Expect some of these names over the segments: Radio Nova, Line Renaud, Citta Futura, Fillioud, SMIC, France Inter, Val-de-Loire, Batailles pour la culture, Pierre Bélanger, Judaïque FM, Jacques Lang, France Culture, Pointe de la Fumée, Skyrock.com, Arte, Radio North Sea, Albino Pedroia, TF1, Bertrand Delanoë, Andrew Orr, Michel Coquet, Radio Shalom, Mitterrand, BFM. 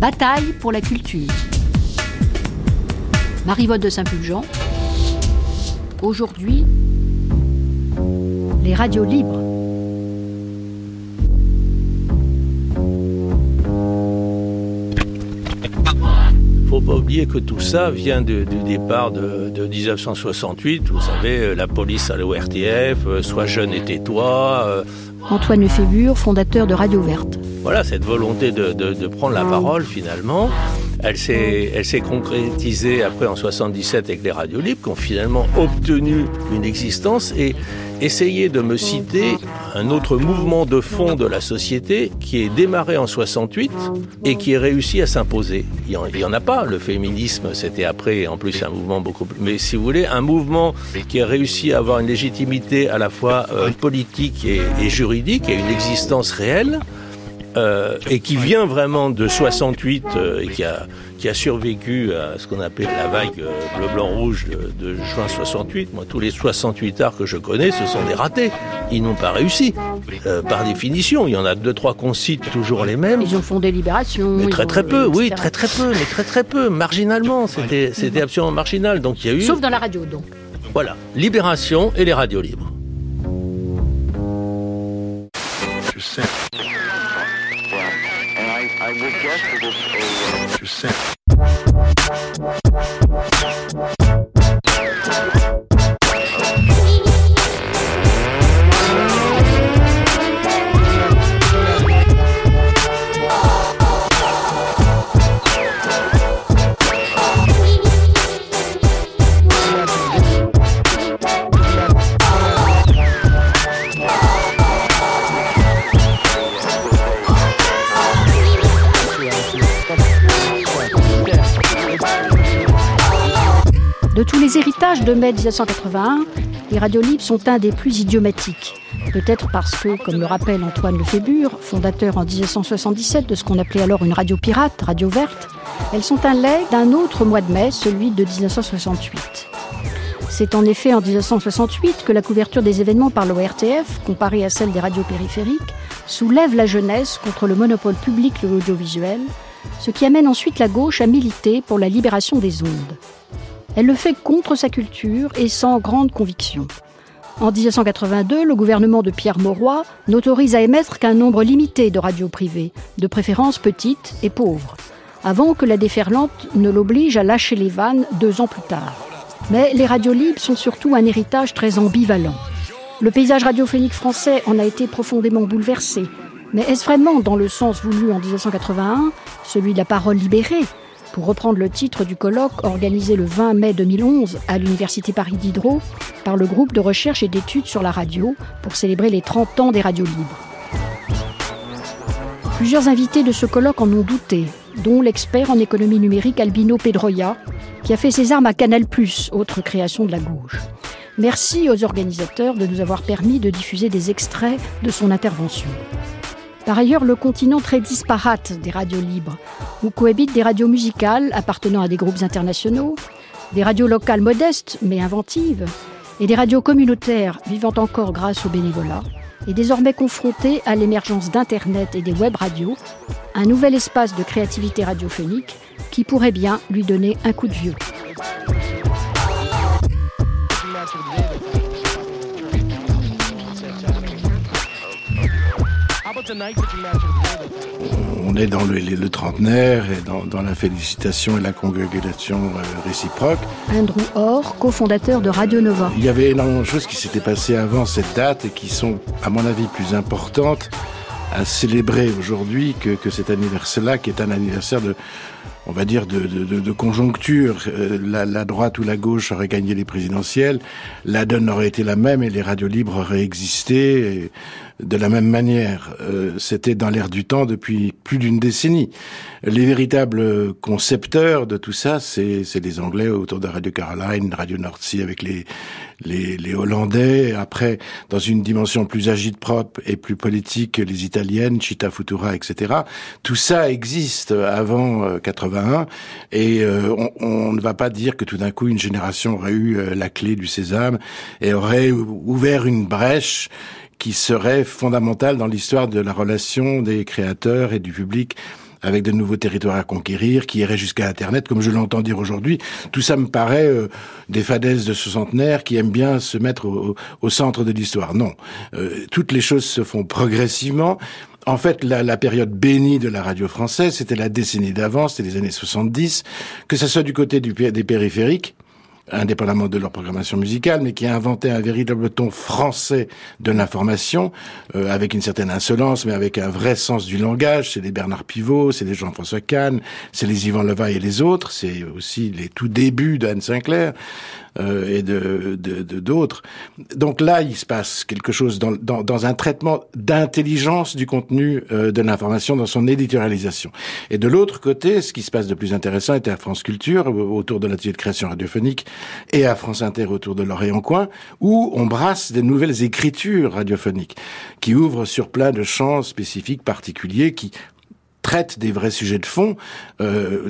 Bataille pour la culture. Marie Vaude de Saint-Pulgent. Aujourd'hui, les radios libres. Faut pas oublier que tout ça vient du départ de 1968. Vous savez, la police à l'ORTF, sois jeune et tais-toi. Antoine Lefébure, fondateur de Radio Verte. Voilà, cette volonté de prendre la parole, finalement, elle s'est concrétisée après en 1977 avec les radios libres, qui ont finalement obtenu une existence et essayé de me citer un autre mouvement de fond de la société qui est démarré en 68 et qui est réussi à s'imposer. Il n'y en a pas, le féminisme, c'était après, en plus un mouvement beaucoup plus... Mais si vous voulez, un mouvement qui a réussi à avoir une légitimité à la fois politique et juridique et une existence réelle, et qui vient vraiment de 68 et qui a survécu à ce qu'on appelle la vague bleu-blanc-rouge de juin 68. Moi, tous les 68 arts que je connais, ce sont des ratés. Ils n'ont pas réussi, par définition. Il y en a 2-3 qu'on cite toujours les mêmes. Ils ont fondé Libération. Mais très peu, marginalement. C'était absolument marginal. Donc il y a eu... Sauf dans la radio, donc. Voilà, Libération et les radios libres. Je sais... De tous les héritages de mai 1981, les radios libres sont un des plus idiomatiques. Peut-être parce que, comme le rappelle Antoine Lefébure, fondateur en 1977 de ce qu'on appelait alors une radio pirate, Radio Verte, elles sont un legs d'un autre mois de mai, celui de 1968. C'est en effet en 1968 que la couverture des événements par l'ORTF, comparée à celle des radios périphériques, soulève la jeunesse contre le monopole public de l'audiovisuel, ce qui amène ensuite la gauche à militer pour la libération des ondes. Elle le fait contre sa culture et sans grande conviction. En 1982, le gouvernement de Pierre Mauroy n'autorise à émettre qu'un nombre limité de radios privées, de préférence petites et pauvres, avant que la déferlante ne l'oblige à lâcher les vannes 2 ans plus tard. Mais les radios libres sont surtout un héritage très ambivalent. Le paysage radiophonique français en a été profondément bouleversé. Mais est-ce vraiment dans le sens voulu en 1981, celui de la parole libérée ? Pour reprendre le titre du colloque organisé le 20 mai 2011 à l'Université Paris Diderot par le groupe de recherche et d'études sur la radio pour célébrer les 30 ans des radios libres. Plusieurs invités de ce colloque en ont douté, dont l'expert en économie numérique Albino Pedroia, qui a fait ses armes à Canal+, autre création de la gauche. Merci aux organisateurs de nous avoir permis de diffuser des extraits de son intervention. Par ailleurs, le continent très disparate des radios libres, où cohabitent des radios musicales appartenant à des groupes internationaux, des radios locales modestes mais inventives, et des radios communautaires vivant encore grâce au bénévolat, et désormais confrontées à l'émergence d'Internet et des web radios, un nouvel espace de créativité radiophonique qui pourrait bien lui donner un coup de vieux. On est dans le trentenaire et dans la félicitation et la congratulation réciproque. Andrew Orr, cofondateur de Radio Nova. Il y avait énormément de choses qui s'étaient passées avant cette date et qui sont, à mon avis, plus importantes à célébrer aujourd'hui que cet anniversaire-là, qui est un anniversaire de, on va dire, de conjoncture. La droite ou la gauche aurait gagné les présidentielles, la donne aurait été la même et les radios libres auraient existé de la même manière. C'était dans l'air du temps depuis plus d'une décennie. Les véritables concepteurs de tout ça, c'est les Anglais autour de Radio Caroline, Radio North Sea avec les Hollandais. Après, dans une dimension plus agitprop et plus politique, les Italiennes, Citta Futura, etc. Tout ça existe avant 81 et on ne va pas dire que tout d'un coup une génération aurait eu la clé du sésame et aurait ouvert une brèche qui serait fondamentale dans l'histoire de la relation des créateurs et du public avec de nouveaux territoires à conquérir, qui irait jusqu'à Internet, comme je l'entends dire aujourd'hui. Tout ça me paraît des fadaises de soixantenaires qui aiment bien se mettre au centre de l'histoire. Non. Toutes les choses se font progressivement. En fait, la période bénie de la radio française, c'était la décennie d'avant, c'était les années 70, que ça soit du côté des périphériques, indépendamment de leur programmation musicale, mais qui a inventé un véritable ton français de l'information, avec une certaine insolence, mais avec un vrai sens du langage. C'est les Bernard Pivot, c'est les Jean-François Kahn, c'est les Yvan Levaille et les autres, c'est aussi les tout débuts d'Anne Sinclair et d'autres. Donc là, il se passe quelque chose dans un traitement d'intelligence du contenu de l'information, dans son éditorialisation. Et de l'autre côté, ce qui se passe de plus intéressant était à France Culture, autour de l'atelier de création radiophonique, et à France Inter autour de L'Oreille en Coin, où on brasse des nouvelles écritures radiophoniques qui ouvrent sur plein de champs spécifiques, particuliers, qui traite des vrais sujets de fond,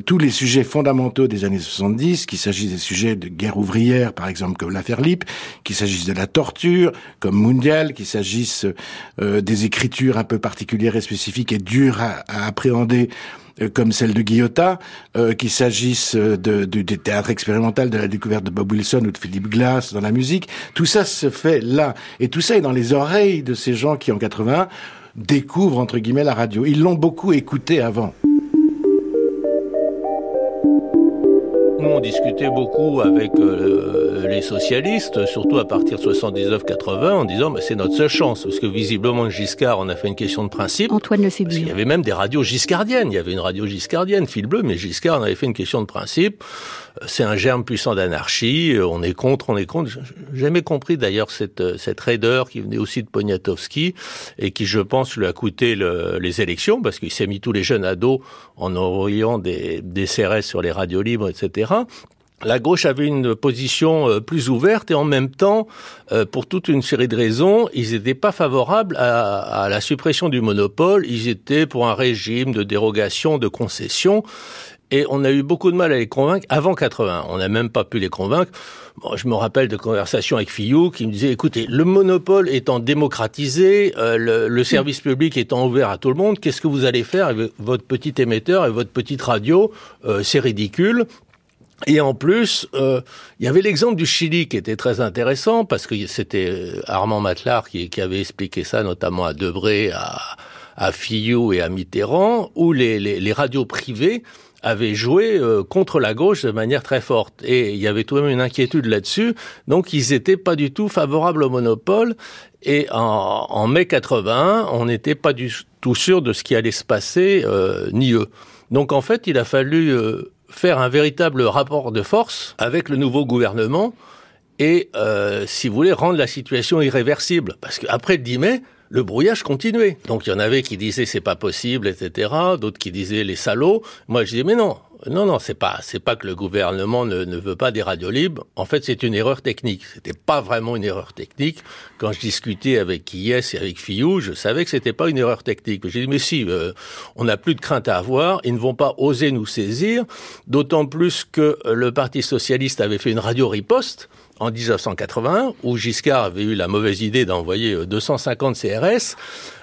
tous les sujets fondamentaux des années 70, qu'il s'agisse des sujets de guerre ouvrière, par exemple, comme l'affaire Lip, qu'il s'agisse de la torture, comme Mondial, qu'il s'agisse des écritures un peu particulières et spécifiques et dures à appréhender, comme celle de Guillotin, qu'il s'agisse du théâtre expérimental, de la découverte de Bob Wilson ou de Philip Glass dans la musique. Tout ça se fait là. Et tout ça est dans les oreilles de ces gens qui, en 81, découvrent, entre guillemets, la radio. Ils l'ont beaucoup écoutée avant. Nous, on discutait beaucoup avec les socialistes, surtout à partir de 79-80, en disant c'est notre seule chance, parce que visiblement Giscard en a fait une question de principe. Antoine Lefébure. Il y avait même des radios giscardiennes. Il y avait une radio giscardienne, Fil Bleu, mais Giscard en avait fait une question de principe. C'est un germe puissant d'anarchie. On est contre. J'ai jamais compris d'ailleurs cette raideur qui venait aussi de Poniatowski et qui, je pense, lui a coûté les élections, parce qu'il s'est mis tous les jeunes à dos en envoyant des CRS sur les radios libres, etc. La gauche avait une position plus ouverte et en même temps, pour toute une série de raisons, ils n'étaient pas favorables à la suppression du monopole. Ils étaient pour un régime de dérogation, de concession. Et on a eu beaucoup de mal à les convaincre avant 80. On n'a même pas pu les convaincre. Bon, je me rappelle de conversations avec Fillioud qui me disait, écoutez, le monopole étant démocratisé, le service public étant ouvert à tout le monde, qu'est-ce que vous allez faire avec votre petit émetteur et votre petite radio? C'est ridicule. Et en plus, il y avait l'exemple du Chili qui était très intéressant, parce que c'était Armand Matelar qui avait expliqué ça, notamment à Debré, à Fillou et à Mitterrand, où les radios privées avaient joué contre la gauche de manière très forte. Et il y avait tout de même une inquiétude là-dessus. Donc, ils étaient pas du tout favorables au monopole. Et en mai 80, on n'était pas du tout sûr de ce qui allait se passer, ni eux. Donc, en fait, il a fallu faire un véritable rapport de force avec le nouveau gouvernement et, si vous voulez, rendre la situation irréversible. Parce qu'après le 10 mai, le brouillage continuait. Donc il y en avait qui disaient c'est pas possible, etc. D'autres qui disaient les salauds. Moi je disais mais non, c'est pas que le gouvernement ne veut pas des radios libres. En fait, c'est une erreur technique. C'était pas vraiment une erreur technique. Quand je discutais avec Ies et avec Fillou, je savais que c'était pas une erreur technique. J'ai dit mais si, on n'a plus de crainte à avoir. Ils ne vont pas oser nous saisir. D'autant plus que le Parti socialiste avait fait une radio riposte en 1981, où Giscard avait eu la mauvaise idée d'envoyer 250 CRS.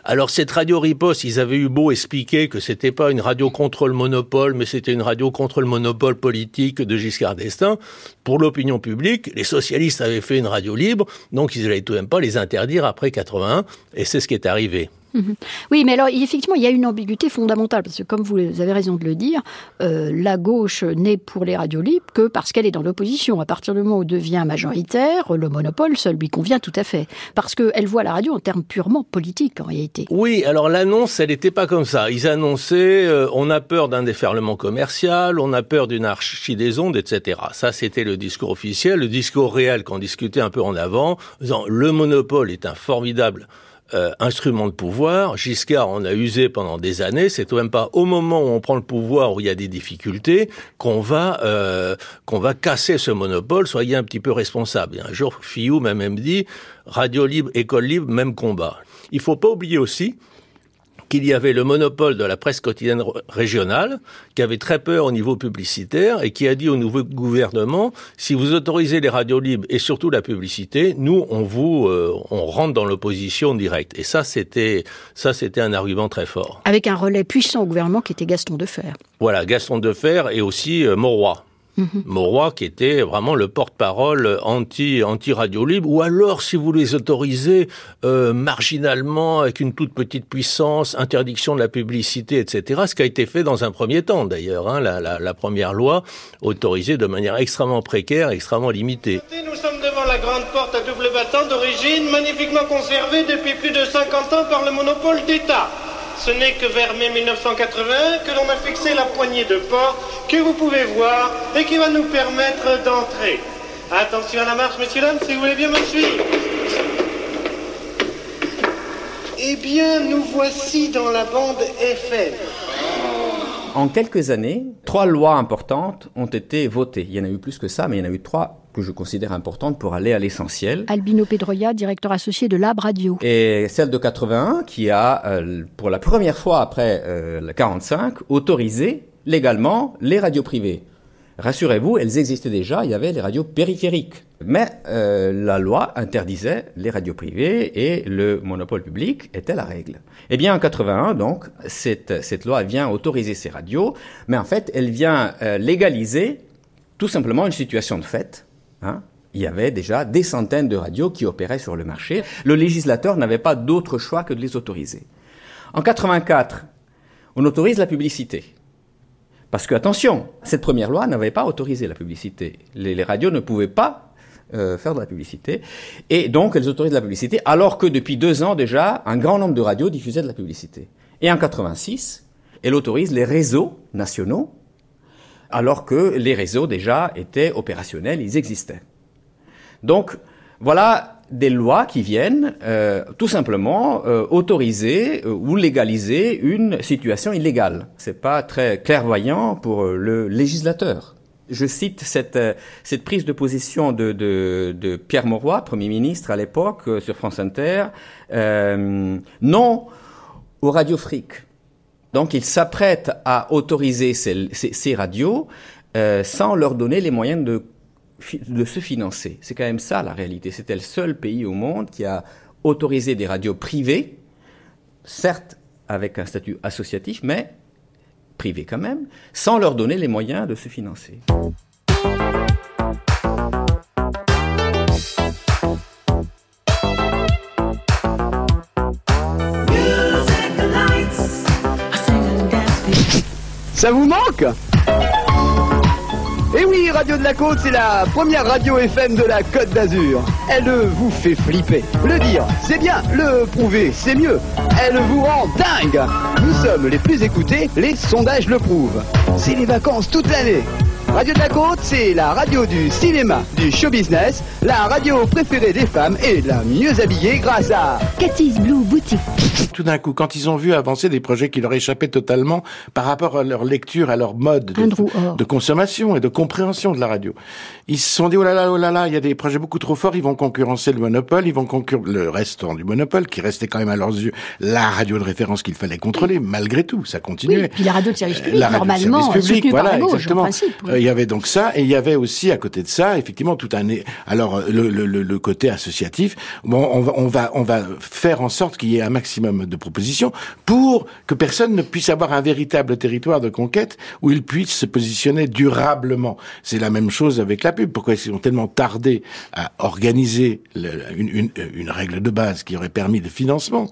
Alors, cette radio riposte, ils avaient eu beau expliquer que c'était pas une radio contre le monopole, mais c'était une radio contre le monopole politique de Giscard d'Estaing. Pour l'opinion publique, les socialistes avaient fait une radio libre, donc ils allaient tout de même pas les interdire après 81, et c'est ce qui est arrivé. Oui, mais alors, effectivement, il y a une ambiguïté fondamentale, parce que, comme vous avez raison de le dire, la gauche n'est pour les radios libres que parce qu'elle est dans l'opposition. À partir du moment où devient majoritaire, le monopole, ça lui convient tout à fait. Parce qu'elle voit la radio en termes purement politiques, en réalité. Oui, alors l'annonce, elle n'était pas comme ça. Ils annonçaient, on a peur d'un déferlement commercial, on a peur d'une anarchie des ondes, etc. Ça, c'était le discours officiel. Le discours réel, qu'on discutait un peu en avant, disant, le monopole est un formidable instrument de pouvoir. Giscard en a usé pendant des années. C'est tout de même pas au moment où on prend le pouvoir, où il y a des difficultés, qu'on va casser ce monopole. Soyez un petit peu responsable. Un jour, Fillou m'a même dit, radio libre, école libre, même combat. Il faut pas oublier aussi qu'il y avait le monopole de la presse quotidienne régionale, qui avait très peur au niveau publicitaire et qui a dit au nouveau gouvernement, si vous autorisez les radios libres et surtout la publicité, nous, on rentre dans l'opposition directe. Et ça, c'était un argument très fort. Avec un relais puissant au gouvernement qui était Gaston Defferre. Voilà, Gaston Defferre et aussi Mauroy. Mauroy qui était vraiment le porte-parole anti-radio libre, ou alors si vous les autorisez marginalement avec une toute petite puissance, interdiction de la publicité, etc. Ce qui a été fait dans un premier temps d'ailleurs, hein, la première loi autorisée de manière extrêmement précaire, extrêmement limitée. Nous sommes devant la grande porte à double battant d'origine, magnifiquement conservée depuis plus de 50 ans par le monopole d'État. Ce n'est que vers mai 1980 que l'on a fixé la poignée de porte que vous pouvez voir et qui va nous permettre d'entrer. Attention à la marche, messieurs, dames, si vous voulez bien me suivre. Eh bien, nous voici dans la bande FM. En quelques années, 3 lois importantes ont été votées. Il y en a eu plus que ça, mais il y en a eu 3 que je considère importantes pour aller à l'essentiel. Albino Pedroia, directeur associé de Lab Radio. Et celle de 81, qui a, pour la première fois après 45, autorisé légalement les radios privées. Rassurez-vous, elles existaient déjà, il y avait les radios périphériques. Mais la loi interdisait les radios privées et le monopole public était la règle. Eh bien, en 81, donc, cette loi vient autoriser ces radios, mais en fait, elle vient légaliser tout simplement une situation de fait, hein. Il y avait déjà des centaines de radios qui opéraient sur le marché. Le législateur n'avait pas d'autre choix que de les autoriser. En 84, on autorise la publicité. Parce que, attention, cette première loi n'avait pas autorisé la publicité. Les radios ne pouvaient pas faire de la publicité. Et donc, elles autorisent la publicité, alors que depuis 2 ans déjà, un grand nombre de radios diffusaient de la publicité. Et en 86, elle autorise les réseaux nationaux, alors que les réseaux déjà étaient opérationnels, ils existaient. Donc, voilà des lois qui viennent tout simplement autoriser ou légaliser une situation illégale. C'est pas très clairvoyant pour le législateur. Je cite cette prise de position de Pierre Mauroy, Premier ministre à l'époque, sur France Inter. Non aux radios fric. Donc il s'apprête à autoriser ces radios sans leur donner les moyens de se financer. C'est quand même ça la réalité. C'était le seul pays au monde qui a autorisé des radios privées, certes avec un statut associatif, mais privées quand même, sans leur donner les moyens de se financer. Ça vous manque ? Et oui, Radio de la Côte, c'est la première radio FM de la Côte d'Azur. Elle vous fait flipper. Le dire, c'est bien. Le prouver, c'est mieux. Elle vous rend dingue. Nous sommes les plus écoutés, les sondages le prouvent. C'est les vacances toute l'année. Radio de la Côte, c'est la radio du cinéma, du show business, la radio préférée des femmes et la mieux habillée grâce à Cathy's Blue Boutique. Tout d'un coup, quand ils ont vu avancer des projets qui leur échappaient totalement par rapport à leur lecture, à leur mode de consommation et de compréhension de la radio, ils se sont dit oh là là, il y a des projets beaucoup trop forts, ils vont concurrencer le monopole, ils vont concurrencer le restant du monopole qui restait quand même à leurs yeux la radio de référence qu'il fallait contrôler malgré tout, ça continuait. Oui, puis la radio de service public, normalement soutenue par la gauche, en principe. Il y avait donc ça, et il y avait aussi à côté de ça, effectivement, alors le côté associatif. Bon, on va faire en sorte qu'il y ait un maximum de propositions pour que personne ne puisse avoir un véritable territoire de conquête où il puisse se positionner durablement. C'est la même chose avec la pub. Pourquoi ils ont tellement tardé à organiser une règle de base qui aurait permis le financement?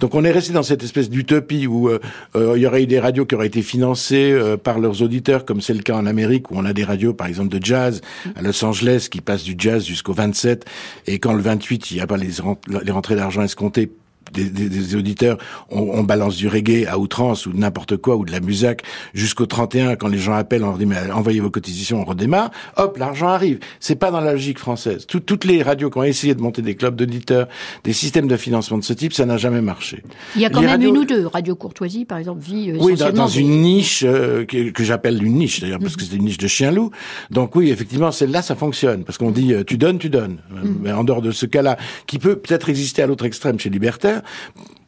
Donc on est resté dans cette espèce d'utopie où il y aurait eu des radios qui auraient été financées par leurs auditeurs, comme c'est le cas en Amérique, où on a des radios, par exemple, de jazz à Los Angeles qui passent du jazz jusqu'au 27, et quand le 28, il n'y a pas les rentrées d'argent escomptées des auditeurs, on balance du reggae à outrance ou de n'importe quoi ou de la musique jusqu'au 31, quand les gens appellent, on dit mais envoyez vos cotisations, on redémarre, hop, l'argent arrive. C'est pas dans la logique française. Toutes les radios qui ont essayé de monter des clubs d'auditeurs, des systèmes de financement de ce type, ça n'a jamais marché. Il y a quand même une ou deux. Radio Courtoisie, par exemple, vit essentiellement... Oui, dans une niche que j'appelle une niche, d'ailleurs, parce que c'est une niche de chien-loup. Donc oui, effectivement, celle-là, ça fonctionne. Parce qu'on dit tu donnes. Mais en dehors de ce cas-là, qui peut peut-être exister à l'autre extrême chez Libertaire,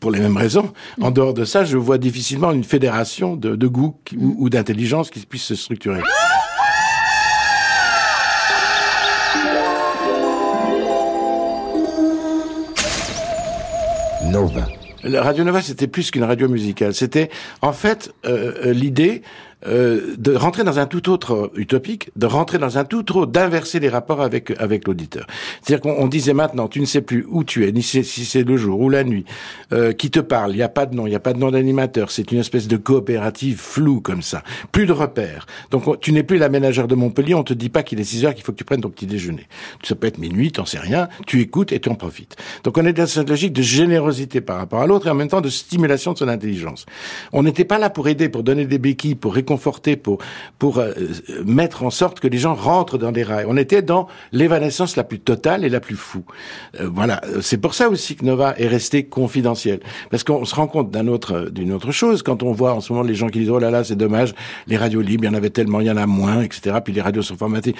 pour les mêmes raisons. En dehors de ça, je vois difficilement une fédération de goûts ou d'intelligence qui puisse se structurer. Nova. La Radio Nova, c'était plus qu'une radio musicale. C'était, en fait, l'idée de rentrer dans un tout autre utopique, de rentrer dans un tout autre, d'inverser les rapports avec l'auditeur. C'est-à-dire qu'on disait maintenant, tu ne sais plus où tu es, ni si c'est le jour ou la nuit, qui te parle, il n'y a pas de nom, il n'y a pas de nom d'animateur, c'est une espèce de coopérative floue comme ça, plus de repères. Donc tu n'es plus l'aménageur de Montpellier, on te dit pas qu'il est 6 heures, qu'il faut que tu prennes ton petit déjeuner. Ça peut être minuit, t'en sais rien, tu écoutes et tu en profites. Donc on est dans cette logique de générosité par rapport à l'autre et en même temps de stimulation de son intelligence. On n'était pas là pour aider, pour donner des béquilles, pour conforté pour mettre en sorte que les gens rentrent dans les rails. On était dans l'évanescence la plus totale et la plus floue. Voilà, c'est pour ça aussi que Nova est resté confidentiel, parce qu'on se rend compte d'une autre chose quand on voit en ce moment les gens qui disent oh là là c'est dommage, les radios libres il y en avait tellement, il y en a moins, etc. Puis les radios sont formatées.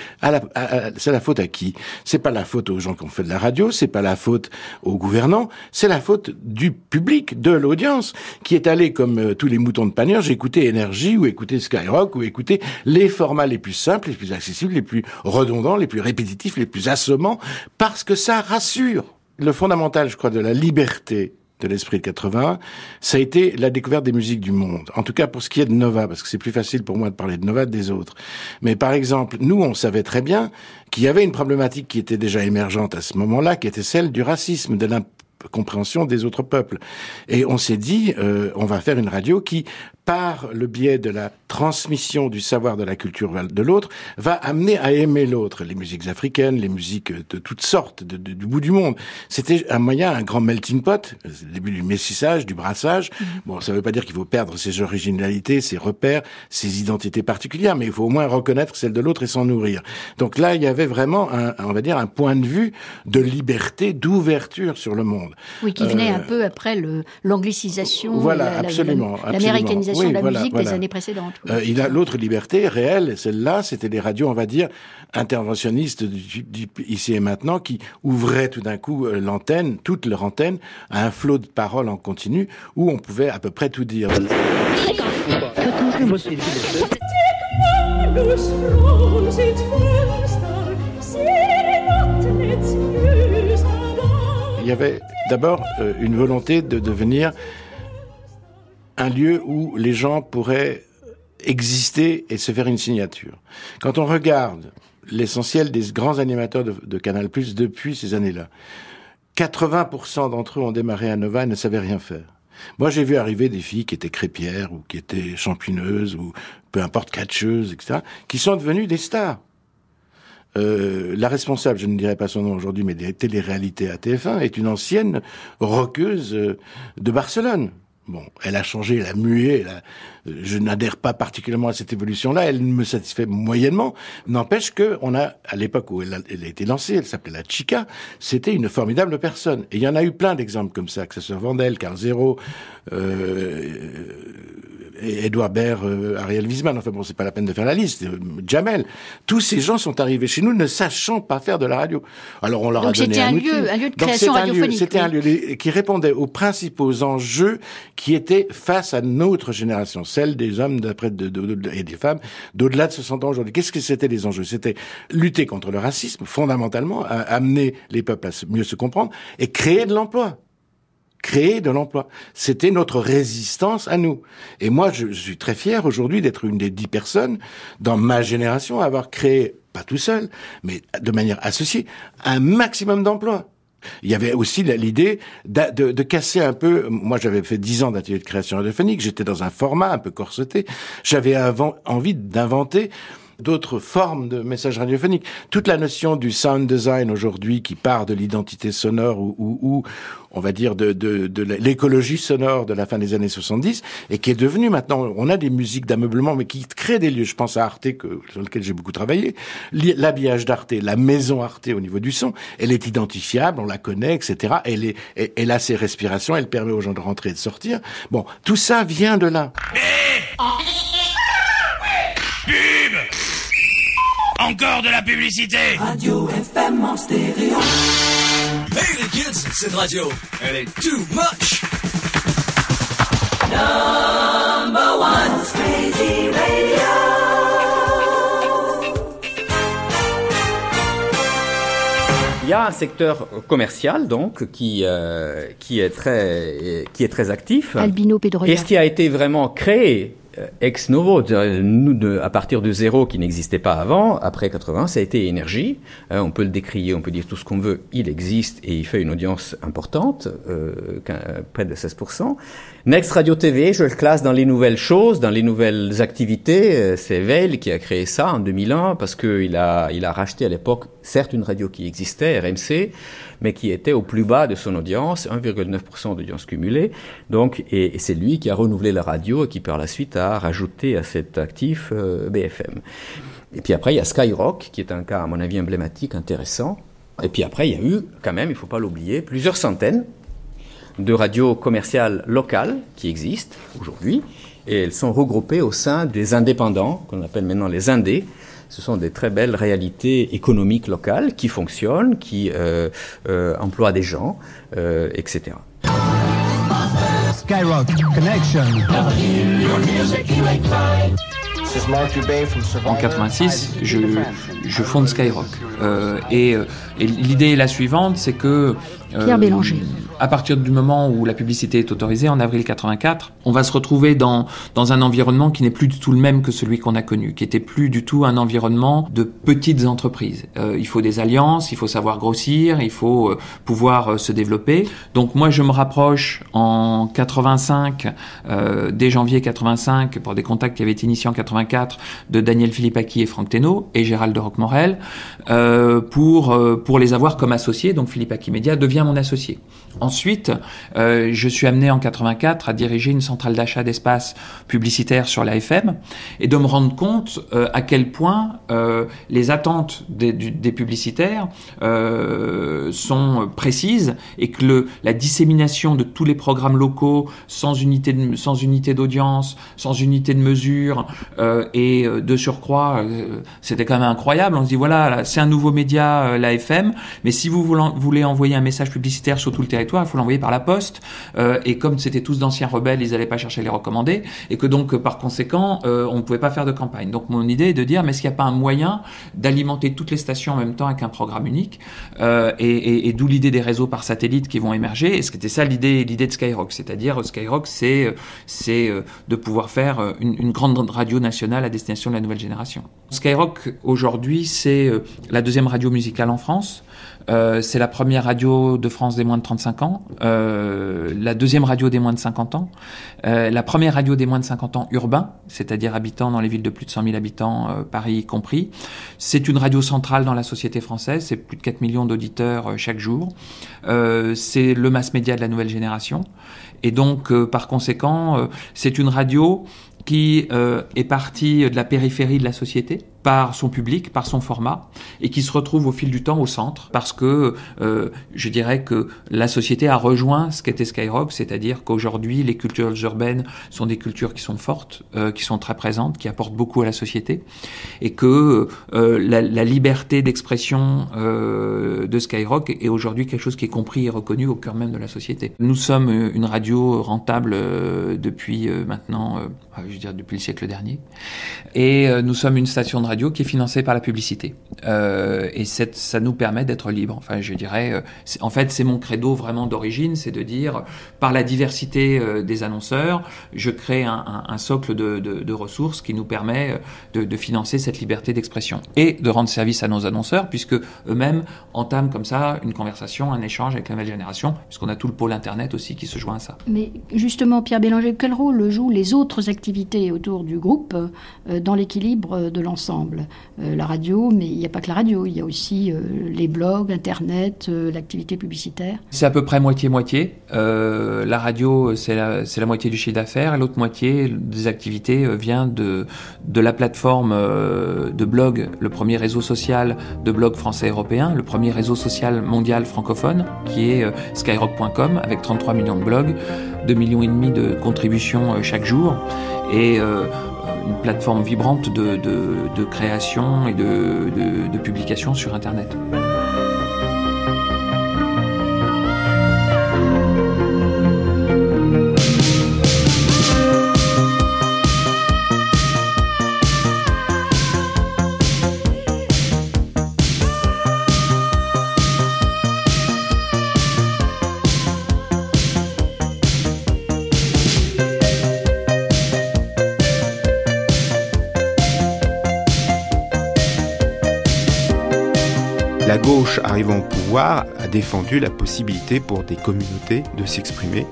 C'est la faute à qui ? C'est pas la faute aux gens qui ont fait de la radio, c'est pas la faute aux gouvernants, c'est la faute du public, de l'audience qui est allée comme tous les moutons de Panurge écouter Énergie ou écouter Skyrock ou écouter les formats les plus simples, les plus accessibles, les plus redondants, les plus répétitifs, les plus assommants, parce que ça rassure. Le fondamental, je crois, de la liberté de l'esprit de 81, ça a été la découverte des musiques du monde. En tout cas, pour ce qui est de Nova, parce que c'est plus facile pour moi de parler de Nova que des autres. Mais par exemple, nous, on savait très bien qu'il y avait une problématique qui était déjà émergente à ce moment-là, qui était celle du racisme, de compréhension des autres peuples. Et on s'est dit, on va faire une radio qui, par le biais de la transmission du savoir de la culture de l'autre, va amener à aimer l'autre. Les musiques africaines, les musiques de toutes sortes, du bout du monde. C'était un moyen, un grand melting pot, le début du métissage, du brassage. Bon, ça ne veut pas dire qu'il faut perdre ses originalités, ses repères, ses identités particulières, mais il faut au moins reconnaître celle de l'autre et s'en nourrir. Donc là, il y avait vraiment, on va dire, un point de vue de liberté, d'ouverture sur le monde. Oui, qui venait un peu après l'anglicisation, voilà, l'américanisation de la musique des années précédentes. Oui. Il a l'autre liberté réelle, celle-là, c'était des radios, on va dire, interventionnistes ici et maintenant, qui ouvraient tout d'un coup l'antenne, toute leur antenne, à un flot de paroles en continu, où on pouvait à peu près tout dire. Il y avait d'abord une volonté de devenir un lieu où les gens pourraient exister et se faire une signature. Quand on regarde l'essentiel des grands animateurs de Canal+ depuis ces années-là, 80% d'entre eux ont démarré à Nova et ne savaient rien faire. Moi, j'ai vu arriver des filles qui étaient crêpières ou qui étaient champineuses ou peu importe, catcheuses, etc., qui sont devenues des stars. La responsable, je ne dirai pas son nom aujourd'hui, mais des téléréalités à TF1, est une ancienne rockeuse de Barcelone. Bon, elle a changé, elle a mué, je n'adhère pas particulièrement à cette évolution-là, elle me satisfait moyennement. N'empêche que, à l'époque où elle a été lancée, elle s'appelait la Chica, c'était une formidable personne. Et il y en a eu plein d'exemples comme ça, que ce soit Vandel, Carl Zero, Edouard Baird, Ariel Wiesmann, enfin bon, c'est pas la peine de faire la liste, Jamel. Tous ces gens sont arrivés chez nous ne sachant pas faire de la radio. Alors on leur a donné un outil. Donc c'était un lieu de création radiophonique. C'était un lieu qui répondait aux principaux enjeux qui étaient face à notre génération, celle des hommes d'après et des femmes d'au-delà de 60 ans aujourd'hui. Qu'est-ce que c'était les enjeux ? C'était lutter contre le racisme, fondamentalement, amener les peuples à mieux se comprendre et créer de l'emploi. Créer de l'emploi. C'était notre résistance à nous. Et moi, je suis très fier aujourd'hui d'être une des 10 personnes dans ma génération à avoir créé, pas tout seul, mais de manière associée, un maximum d'emplois. Il y avait aussi l'idée de casser un peu... Moi, j'avais fait 10 ans d'atelier de création radiophonique, j'étais dans un format un peu corseté, j'avais envie d'inventer d'autres formes de messages radiophoniques. Toute la notion du sound design aujourd'hui qui part de l'identité sonore ou on va dire de l'écologie sonore de la fin des années 70 et qui est devenue maintenant, on a des musiques d'ameublement mais qui créent des lieux. Je pense à Arte sur lequel j'ai beaucoup travaillé. L'habillage d'Arte, la maison Arte au niveau du son, elle est identifiable, on la connaît, etc. Elle a ses respirations, elle permet aux gens de rentrer et de sortir. Bon, tout ça vient de là. Encore de la publicité. Radio FM en stéréo. Hey les kids, cette radio, elle est too much. Number one's crazy radio. Il y a un secteur commercial donc qui est très actif. Albino Pedroia. Et ce qui a été vraiment créé ex novo, à partir de zéro, qui n'existait pas avant, après 80, ça a été énergie. On peut le décrier, on peut dire tout ce qu'on veut, il existe et il fait une audience importante, près de 16%. Next Radio TV, je le classe dans les nouvelles choses, dans les nouvelles activités. C'est Veil qui a créé ça en 2001 parce qu'il a racheté à l'époque, certes, une radio qui existait, RMC, mais qui était au plus bas de son audience, 1,9% d'audience cumulée. Donc, et c'est lui qui a renouvelé la radio et qui par la suite à rajouter à cet actif BFM. Et puis après, il y a Skyrock, qui est un cas, à mon avis, emblématique, intéressant. Et puis après, il y a eu, quand même, il ne faut pas l'oublier, plusieurs centaines de radios commerciales locales qui existent aujourd'hui, et elles sont regroupées au sein des indépendants, qu'on appelle maintenant les indés. Ce sont des très belles réalités économiques locales qui fonctionnent, qui emploient des gens, etc. Skyrock Connection. En 86, je fonde Skyrock. Et l'idée est la suivante, c'est que... Pierre Bélanger. À partir du moment où la publicité est autorisée, en avril 84, on va se retrouver dans un environnement qui n'est plus du tout le même que celui qu'on a connu, qui n'était plus du tout un environnement de petites entreprises. Il faut des alliances, il faut savoir grossir, il faut pouvoir se développer. Donc moi, je me rapproche en 85, dès janvier 85, pour des contacts qui avaient été initiés en 84, de Daniel Philippaki et Franck Thénault et Gérald de Roquemorel, pour les avoir comme associés. Donc Philippaki Média devient mon associé. Ensuite, je suis amené en 84 à diriger une centrale d'achat d'espace publicitaire sur la FM et de me rendre compte à quel point les attentes des publicitaires sont précises et que la dissémination de tous les programmes locaux sans unité d'audience, sans unité de mesure et de surcroît, c'était quand même incroyable. On se dit voilà, c'est un nouveau média, la FM, mais si vous voulez envoyer un message publicitaire sur tout le territoire, il faut l'envoyer par la poste, et comme c'était tous d'anciens rebelles, ils allaient pas chercher les recommandés, et que donc par conséquent on ne pouvait pas faire de campagne. Donc mon idée est de dire mais est-ce qu'il n'y a pas un moyen d'alimenter toutes les stations en même temps avec un programme unique, et d'où l'idée des réseaux par satellite qui vont émerger, et c'était ça l'idée de Skyrock, c'est-à-dire Skyrock c'est de pouvoir faire une grande radio nationale à destination de la nouvelle génération. Skyrock aujourd'hui c'est la deuxième radio musicale en France. C'est la première radio de France des moins de 35 ans, la deuxième radio des moins de 50 ans, la première radio des moins de 50 ans urbain, c'est-à-dire habitant dans les villes de plus de 100 000 habitants, Paris y compris. C'est une radio centrale dans la société française, c'est plus de 4 millions d'auditeurs chaque jour. C'est le mass-média de la nouvelle génération. Et donc, par conséquent, c'est une radio qui est partie de la périphérie de la société, par son public, par son format, et qui se retrouve au fil du temps au centre, parce que je dirais que la société a rejoint ce qu'était Skyrock, c'est-à-dire qu'aujourd'hui, les cultures urbaines sont des cultures qui sont fortes, qui sont très présentes, qui apportent beaucoup à la société, et que la liberté d'expression de Skyrock est aujourd'hui quelque chose qui est compris et reconnu au cœur même de la société. Nous sommes une radio rentable depuis maintenant, je veux dire depuis le siècle dernier, et nous sommes une station de radio qui est financée par la publicité, et ça nous permet d'être libre. Enfin, je dirais, en fait, c'est mon credo vraiment d'origine, c'est de dire, par la diversité des annonceurs, je crée un socle de ressources qui nous permet de financer cette liberté d'expression et de rendre service à nos annonceurs, puisque eux-mêmes entament comme ça une conversation, un échange avec la nouvelle génération, puisqu'on a tout le pôle Internet aussi qui se joint à ça. Mais justement, Pierre Bélanger, quel rôle jouent les autres activités autour du groupe dans l'équilibre de l'ensemble ? La radio, mais il n'y a pas que la radio, il y a aussi les blogs, Internet, l'activité publicitaire. C'est à peu près moitié-moitié. La radio, c'est la moitié du chiffre d'affaires, et l'autre moitié des activités vient de la plateforme de blog, le premier réseau social de blog français européen, le premier réseau social mondial francophone, qui est skyrock.com, avec 33 millions de blogs, 2,5 millions de contributions chaque jour, et... une plateforme vibrante de création et de publication sur Internet. la gauche arrivant au pouvoir a défendu la possibilité pour des communautés de s'exprimer,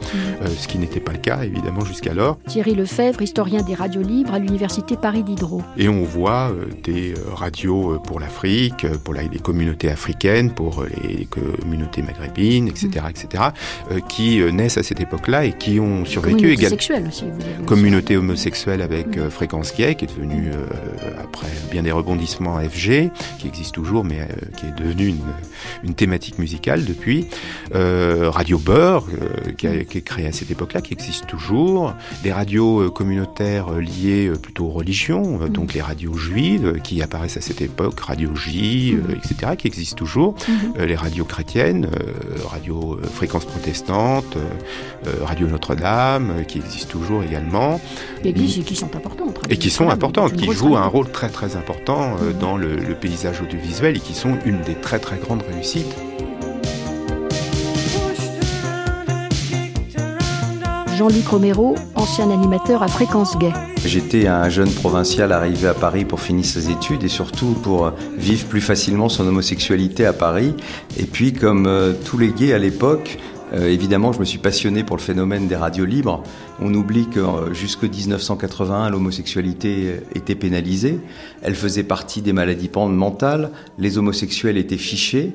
ce qui n'était pas le cas évidemment jusqu'alors. Thierry Lefebvre, historien des radios libres à l'université Paris Diderot. Et on voit des radios pour l'Afrique, pour les communautés africaines, pour les communautés maghrébines, etc., etc., qui naissent à cette époque-là et qui ont survécu également. Communauté homosexuelle avec Fréquence Gay, qui est devenue, après bien des rebondissements, FG, qui existe toujours, mais qui est devenue une thématique musicale depuis. Radio Beurre, qui est créée à cette époque-là, qui existe toujours. Des radios communautaires liées plutôt aux religions, donc les radios juives qui apparaissent à cette époque, Radio J, etc., qui existent toujours. Les radios chrétiennes, Radio Fréquence Protestante, Radio Notre-Dame, qui existent toujours également. Et qui sont importantes. Et qui sont importantes, qui jouent un rôle très très important dans le paysage audiovisuel et qui sont une des très très grandes réussites. Jean-Luc Romero, ancien animateur à Fréquence Gay. J'étais un jeune provincial arrivé à Paris pour finir ses études et surtout pour vivre plus facilement son homosexualité à Paris. Et puis comme tous les gays à l'époque, évidemment, je me suis passionné pour le phénomène des radios libres. On oublie que jusque 1981, l'homosexualité était pénalisée. Elle faisait partie des maladies mentales. Les homosexuels étaient fichés.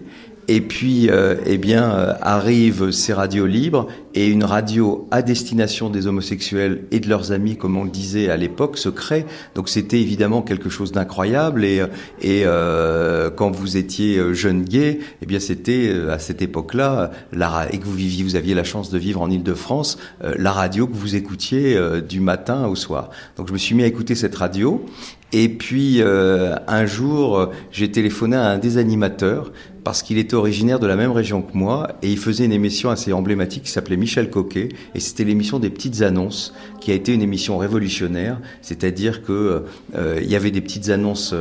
Et puis, arrivent ces radios libres et une radio à destination des homosexuels et de leurs amis, comme on le disait à l'époque, se crée. Donc, c'était évidemment quelque chose d'incroyable. Et quand vous étiez jeune gay, eh bien, c'était à cette époque-là, et que vous aviez la chance de vivre en Île-de-France, la radio que vous écoutiez du matin au soir. Donc, je me suis mis à écouter cette radio. Et puis, un jour, j'ai téléphoné à un des animateurs parce qu'il était originaire de la même région que moi et il faisait une émission assez emblématique qui s'appelait Michel Coquet et c'était l'émission des petites annonces qui a été une émission révolutionnaire, c'est-à-dire que il y avait des petites annonces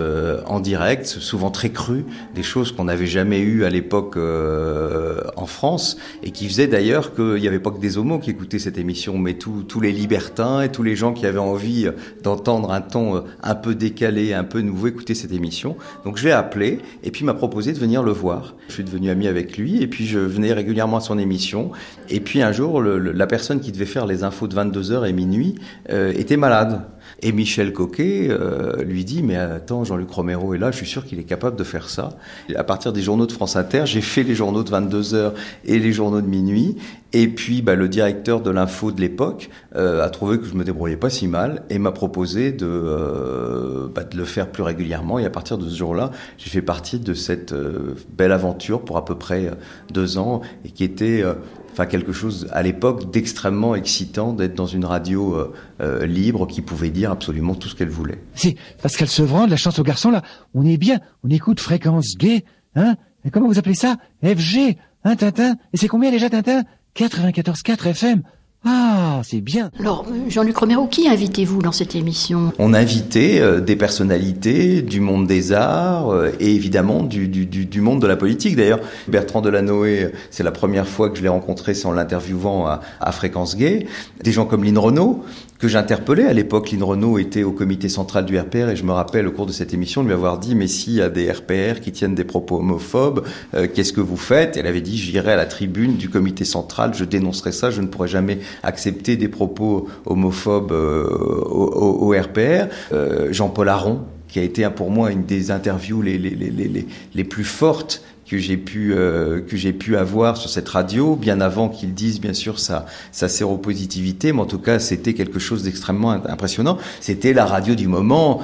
en direct, souvent très crues, des choses qu'on n'avait jamais eues à l'époque en France et qui faisaient d'ailleurs qu'il n'y avait pas que des homos qui écoutaient cette émission, mais tous les libertins et tous les gens qui avaient envie d'entendre un ton un peu décalé, un peu nouveau, écouter cette émission. Donc je l'ai appelé et puis il m'a proposé de venir le voir. Je suis devenu ami avec lui et puis je venais régulièrement à son émission. Et puis un jour, la personne qui devait faire les infos de 22h et minuit était malade. Et Michel Coquet lui dit « Mais attends, Jean-Luc Romero est là, je suis sûr qu'il est capable de faire ça. » À partir des journaux de France Inter, j'ai fait les journaux de 22h et les journaux de minuit. Et puis le directeur de l'info de l'époque a trouvé que je me débrouillais pas si mal et m'a proposé de le faire plus régulièrement. Et à partir de ce jour-là, j'ai fait partie de cette belle aventure pour à peu près 2 ans et qui était... quelque chose à l'époque d'extrêmement excitant d'être dans une radio libre qui pouvait dire absolument tout ce qu'elle voulait. C'est Pascal Sevran, de la chance aux garçons, là, on est bien, on écoute Fréquence Gay, hein, et comment vous appelez ça? FG, hein, Tintin, et c'est combien déjà Tintin? 94.4 FM. Ah, c'est bien. Alors, Jean-Luc Romero, qui invitez-vous dans cette émission? On invitait des personnalités du monde des arts et évidemment du monde de la politique. D'ailleurs, Bertrand Delanoë, c'est la première fois que je l'ai rencontré en l'interviewant à Fréquence Gay. Des gens comme Line Renaud, que j'interpellais à l'époque. Line Renaud était au comité central du RPR et je me rappelle au cours de cette émission de lui avoir dit « Mais s'il y a des RPR qui tiennent des propos homophobes, qu'est-ce que vous faites ?» Elle avait dit « J'irai à la tribune du comité central, je dénoncerai ça, je ne pourrai jamais... » accepter des propos homophobes au RPR. Jean-Paul Aron, qui a été pour moi une des interviews les plus fortes que j'ai pu avoir sur cette radio, bien avant qu'il dise bien sûr sa séropositivité, mais en tout cas c'était quelque chose d'extrêmement impressionnant. C'était la radio du moment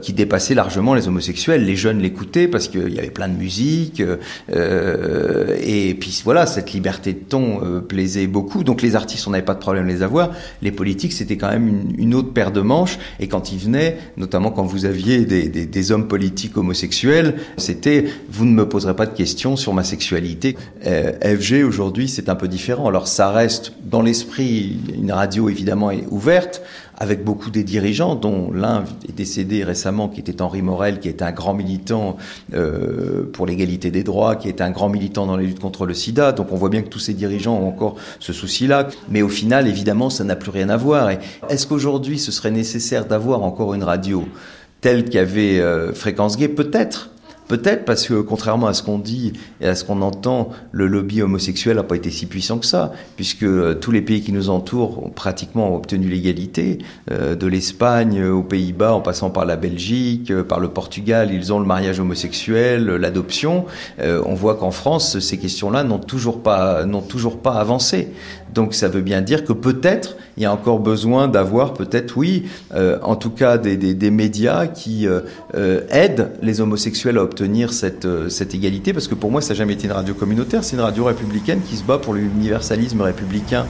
qui dépassait largement les homosexuels. Les jeunes l'écoutaient parce qu'il y avait plein de musique et puis voilà, cette liberté de ton plaisait beaucoup. Donc les artistes, on n'avait pas de problème à les avoir. Les politiques, c'était quand même une autre paire de manches, et quand ils venaient, notamment quand vous aviez des hommes politiques homosexuels, c'était « vous ne me poserez pas de questions sur ma sexualité ». FG aujourd'hui, c'est un peu différent. Alors ça reste dans l'esprit une radio évidemment ouverte, avec beaucoup des dirigeants, dont l'un est décédé récemment, qui était Henri Morel, qui est un grand militant pour l'égalité des droits, qui est un grand militant dans les luttes contre le sida. Donc on voit bien que tous ces dirigeants ont encore ce souci-là. Mais au final, évidemment, ça n'a plus rien à voir. Et est-ce qu'aujourd'hui, ce serait nécessaire d'avoir encore une radio telle qu'avait Fréquence Gay ? Peut-être. Peut-être parce que, contrairement à ce qu'on dit et à ce qu'on entend, le lobby homosexuel n'a pas été si puissant que ça, puisque tous les pays qui nous entourent ont pratiquement obtenu l'égalité, de l'Espagne aux Pays-Bas, en passant par la Belgique, par le Portugal, ils ont le mariage homosexuel, l'adoption. On voit qu'en France, ces questions-là n'ont toujours pas avancé. Donc ça veut bien dire que peut-être il y a encore besoin d'avoir, peut-être oui, en tout cas des médias qui aident les homosexuels à obtenir cette égalité, parce que pour moi ça n'a jamais été une radio communautaire, c'est une radio républicaine qui se bat pour l'universalisme républicain.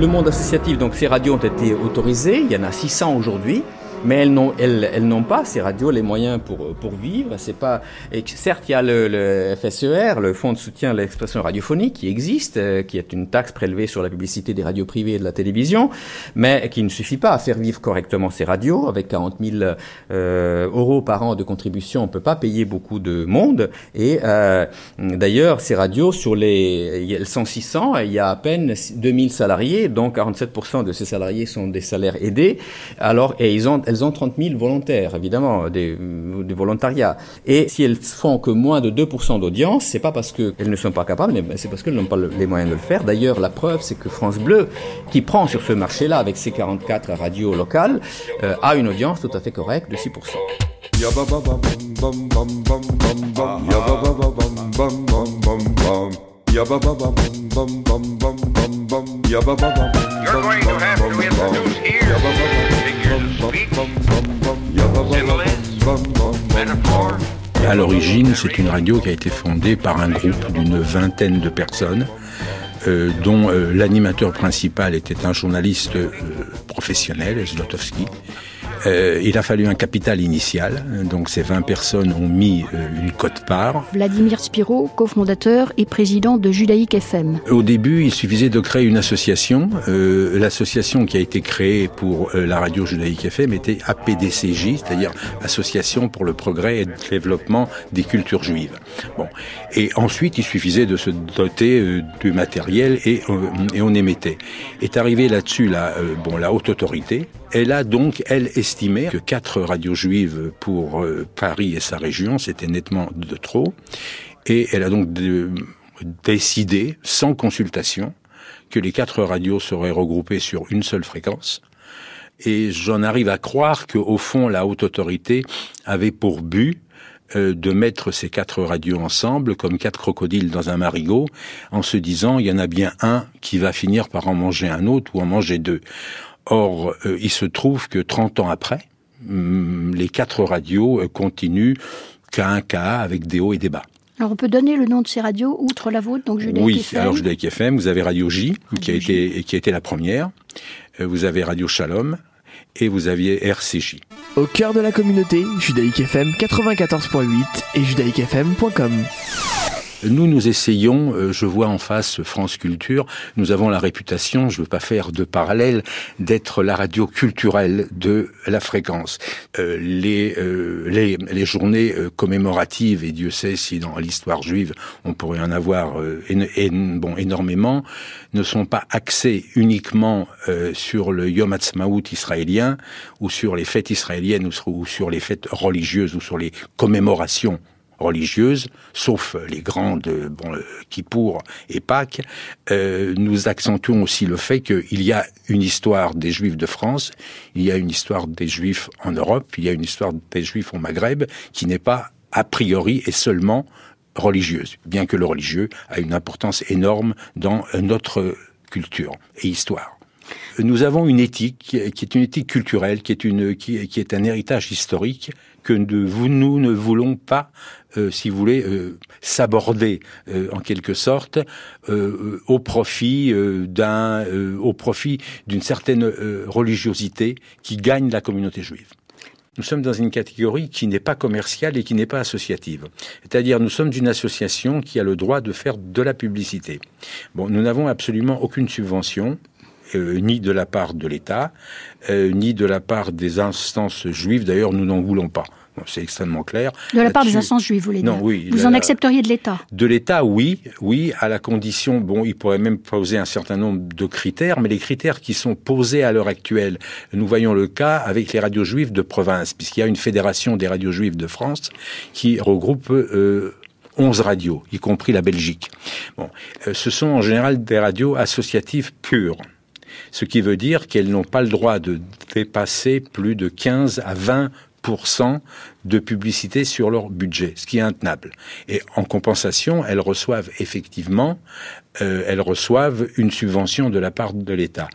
Le monde associatif, donc ces radios ont été autorisées, il y en a 600 aujourd'hui, mais elles n'ont pas, ces radios, les moyens pour vivre. C'est pas, et certes, il y a le FSER, le Fonds de soutien à l'expression radiophonique, qui existe, qui est une taxe prélevée sur la publicité des radios privées et de la télévision, mais qui ne suffit pas à faire vivre correctement ces radios. Avec 40 000 euros par an de contribution, on peut pas payer beaucoup de monde. Et d'ailleurs, ces radios, elles sont 600, il y a à peine 2000 salariés, donc 47% de ces salariés sont des salaires aidés. Alors, et elles ont 30 000 volontaires, évidemment, des volontariats. Et si elles font que moins de 2% d'audience, c'est pas parce qu'elles ne sont pas capables, mais c'est parce qu'elles n'ont pas les moyens de le faire. D'ailleurs, la preuve, c'est que France Bleu, qui prend sur ce marché-là avec ses 44 radios locales, a une audience tout à fait correcte de 6%. You're going to have to introduce here figures of speech, similes, metaphor. À l'origine, c'est une radio qui a été fondée par un groupe d'une vingtaine de personnes, dont l'animateur principal était un journaliste professionnel, Zlotowski. Il a fallu un capital initial, donc ces 20 personnes ont mis une quote-part. Vladimir Spiro, cofondateur et président de Judaïque FM. Au début, il suffisait de créer une association. L'association qui a été créée pour la radio Judaïque FM était APDCJ, c'est-à-dire Association pour le progrès et le développement des cultures juives. Bon. Et ensuite, il suffisait de se doter du matériel et on émettait. Est arrivée là-dessus la haute autorité. Elle a donc, estimé que 4 radios juives pour Paris et sa région, c'était nettement de trop. Et elle a donc décidé, sans consultation, que les 4 radios seraient regroupées sur une seule fréquence. Et j'en arrive à croire qu'au fond, la haute autorité avait pour but de mettre ces 4 radios ensemble comme 4 crocodiles dans un marigot, en se disant, il y en a bien un qui va finir par en manger un autre ou en manger 2. Or, il se trouve que 30 ans après, les 4 radios continuent cas un cas avec des hauts et des bas. Alors, on peut donner le nom de ces radios, outre la vôtre, donc Judaïque FM. Oui, alors Judaïque FM, vous avez Radio J, qui a été la première, vous avez Radio Shalom, et vous aviez RCJ. Au cœur de la communauté, Judaïque FM 94.8 et judaïquefm.com. Nous essayons, je vois en face France Culture, nous avons la réputation, je ne veux pas faire de parallèle, d'être la radio culturelle de la fréquence. Les journées commémoratives, et Dieu sait si dans l'histoire juive on pourrait en avoir énormément, ne sont pas axées uniquement sur le Yom Ha'atzmaout israélien, ou sur les fêtes israéliennes, ou sur les fêtes religieuses, ou sur les commémorations religieuses, sauf les grandes, Kippour et Pâques. Nous accentuons aussi le fait qu'il y a une histoire des Juifs de France, il y a une histoire des Juifs en Europe, il y a une histoire des Juifs au Maghreb, qui n'est pas a priori et seulement religieuse, bien que le religieux a une importance énorme dans notre culture et histoire. Nous avons une éthique qui est une éthique culturelle, qui est un héritage historique que nous ne voulons pas, si vous voulez, s'aborder en quelque sorte au profit d'une certaine religiosité qui gagne la communauté juive. nous sommes dans une catégorie qui n'est pas commerciale et qui n'est pas associative. C'est-à-dire, nous sommes une association qui a le droit de faire de la publicité. Bon, nous n'avons absolument aucune subvention, ni de la part de l'État, ni de la part des instances juives. D'ailleurs, nous n'en voulons pas. C'est extrêmement clair. De la part des instances juives, vous voulez dire ? Non, oui. Vous en accepteriez de l'État ? De l'État, oui, à la condition, bon, il pourrait même poser un certain nombre de critères, mais les critères qui sont posés à l'heure actuelle, nous voyons le cas avec les radios juives de province, puisqu'il y a une fédération des radios juives de France qui regroupe 11 radios, y compris la Belgique. Bon, ce sont en général des radios associatives pures. Ce qui veut dire qu'elles n'ont pas le droit de dépasser plus de 15 à 20% de publicité sur leur budget, ce qui est intenable. Et en compensation, elles reçoivent effectivement une subvention de la part de l'État.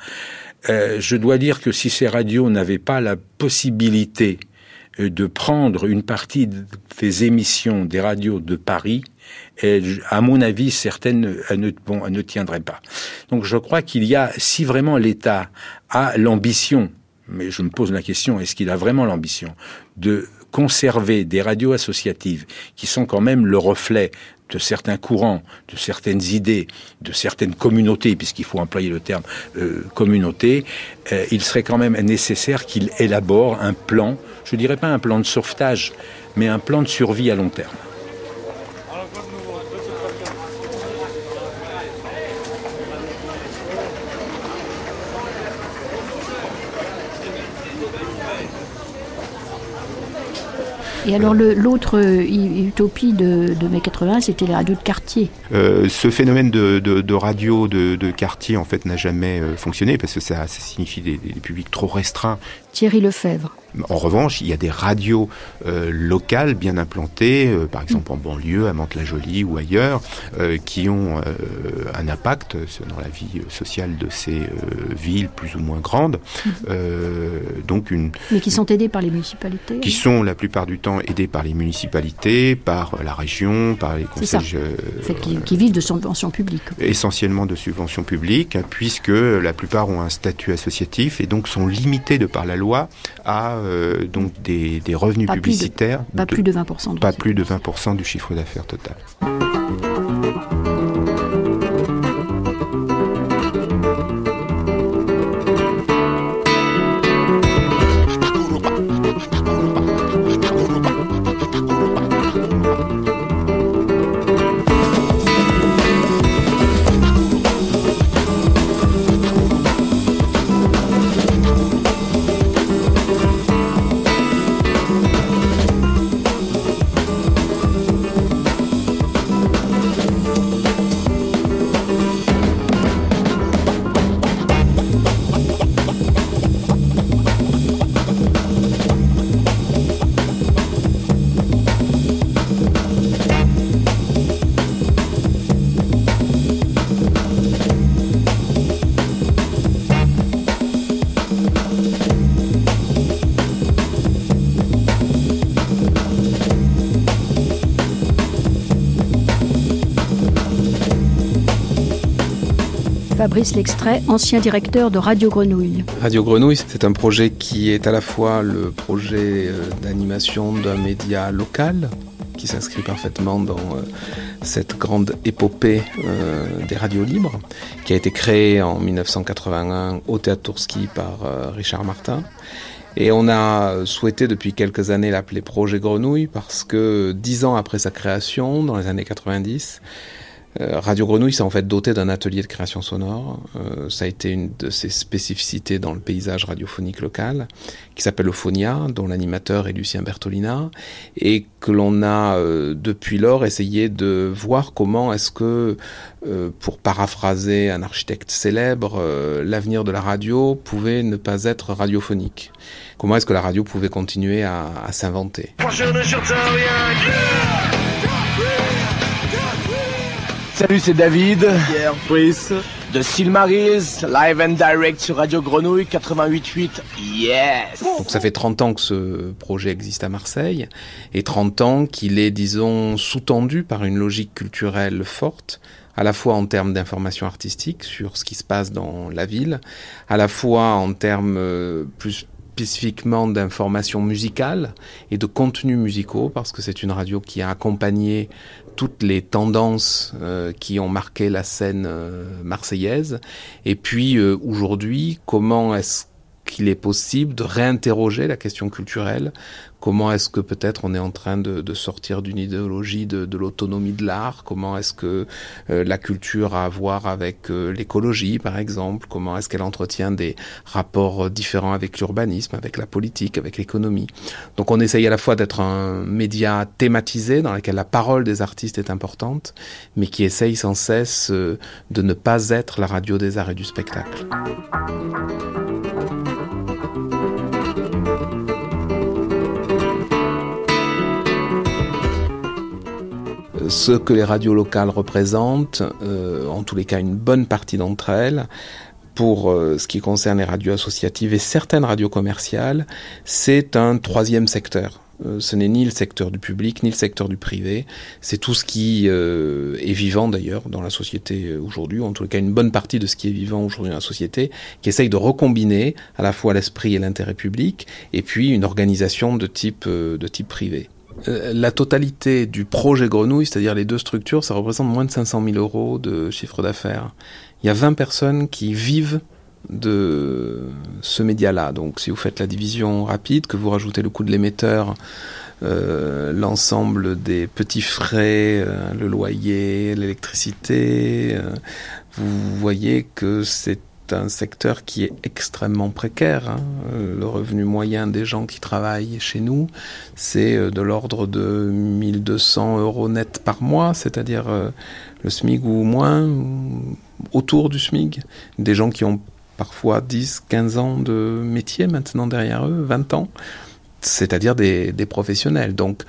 Je dois dire que si ces radios n'avaient pas la possibilité de prendre une partie des émissions des radios de Paris, et à mon avis, certaines ne tiendraient pas. Donc je crois qu'il y a, si vraiment l'État a l'ambition, mais je me pose la question, est-ce qu'il a vraiment l'ambition de conserver des radios associatives qui sont quand même le reflet de certains courants, de certaines idées, de certaines communautés, puisqu'il faut employer le terme communauté, il serait quand même nécessaire qu'il élabore un plan, je ne dirais pas un plan de sauvetage, mais un plan de survie à long terme. Et alors, l'autre utopie de mai 80, c'était les radios de quartier. Ce phénomène de radio de quartier, en fait, n'a jamais fonctionné, parce que ça signifie des publics trop restreints. Thierry Lefebvre. En revanche, il y a des radios locales bien implantées, par exemple en banlieue, à Mantes-la-Jolie ou ailleurs, qui ont un impact dans la vie sociale de ces villes plus ou moins grandes. Mais qui sont aidées par les municipalités. Qui sont la plupart du temps aidées par les municipalités, par la région, par les conseils... C'est ça, en fait, qui vivent de subventions publiques. Essentiellement de subventions publiques, puisque la plupart ont un statut associatif et donc sont limités de par la loi à... donc des revenus publicitaires, pas plus de 20% du chiffre d'affaires total. Fabrice Lextrait, ancien directeur de Radio Grenouille. Radio Grenouille, c'est un projet qui est à la fois le projet d'animation d'un média local, qui s'inscrit parfaitement dans cette grande épopée des radios libres, qui a été créée en 1981 au Théâtre Tourski par Richard Martin. Et on a souhaité depuis quelques années l'appeler Projet Grenouille, parce que 10 ans après sa création, dans les années 90, Radio Grenouille s'est en fait dotée d'un atelier de création sonore. Ça a été une de ses spécificités dans le paysage radiophonique local, qui s'appelle Ophonia, dont l'animateur est Lucien Bertolina, et que l'on a depuis lors essayé de voir comment est-ce que, pour paraphraser un architecte célèbre, l'avenir de la radio pouvait ne pas être radiophonique. Comment est-ce que la radio pouvait continuer à s'inventer ? Salut, c'est David, Pierre, Brice, de Silmarils, live and direct sur Radio Grenouille 88.8, yes. Donc ça fait 30 ans que ce projet existe à Marseille, et 30 ans qu'il est, disons, sous-tendu par une logique culturelle forte, à la fois en termes d'information artistique sur ce qui se passe dans la ville, à la fois en termes plus spécifiquement d'informations musicales et de contenus musicaux, parce que c'est une radio qui a accompagné toutes les tendances qui ont marqué la scène marseillaise. Et puis aujourd'hui, comment est-ce qu'il est possible de réinterroger la question culturelle ? Comment est-ce que peut-être on est en train de sortir d'une idéologie de l'autonomie de l'art ? Comment est-ce que la culture a à voir avec l'écologie, par exemple ? Comment est-ce qu'elle entretient des rapports différents avec l'urbanisme, avec la politique, avec l'économie ? Donc on essaye à la fois d'être un média thématisé dans lequel la parole des artistes est importante, mais qui essaye sans cesse de ne pas être la radio des arts et du spectacle. Ce que les radios locales représentent, en tous les cas une bonne partie d'entre elles, pour ce qui concerne les radios associatives et certaines radios commerciales, c'est un troisième secteur. Ce n'est ni le secteur du public, ni le secteur du privé. C'est tout ce qui est vivant d'ailleurs dans la société aujourd'hui, en tous les cas une bonne partie de ce qui est vivant aujourd'hui dans la société, qui essaye de recombiner à la fois l'esprit et l'intérêt public, et puis une organisation de type privé. La totalité du projet Grenouille, c'est-à-dire les deux structures, ça représente moins de 500 000 € de chiffre d'affaires. Il y a 20 personnes qui vivent de ce média-là. Donc si vous faites la division rapide, que vous rajoutez le coût de l'émetteur, l'ensemble des petits frais, le loyer, l'électricité, vous voyez que c'est un secteur qui est extrêmement précaire, hein. Le revenu moyen des gens qui travaillent chez nous, c'est de l'ordre de 1 200 € net par mois, c'est-à-dire le SMIC ou moins, autour du SMIC. Des gens qui ont parfois 10, 15 ans de métier maintenant derrière eux, 20 ans, c'est-à-dire des professionnels. Donc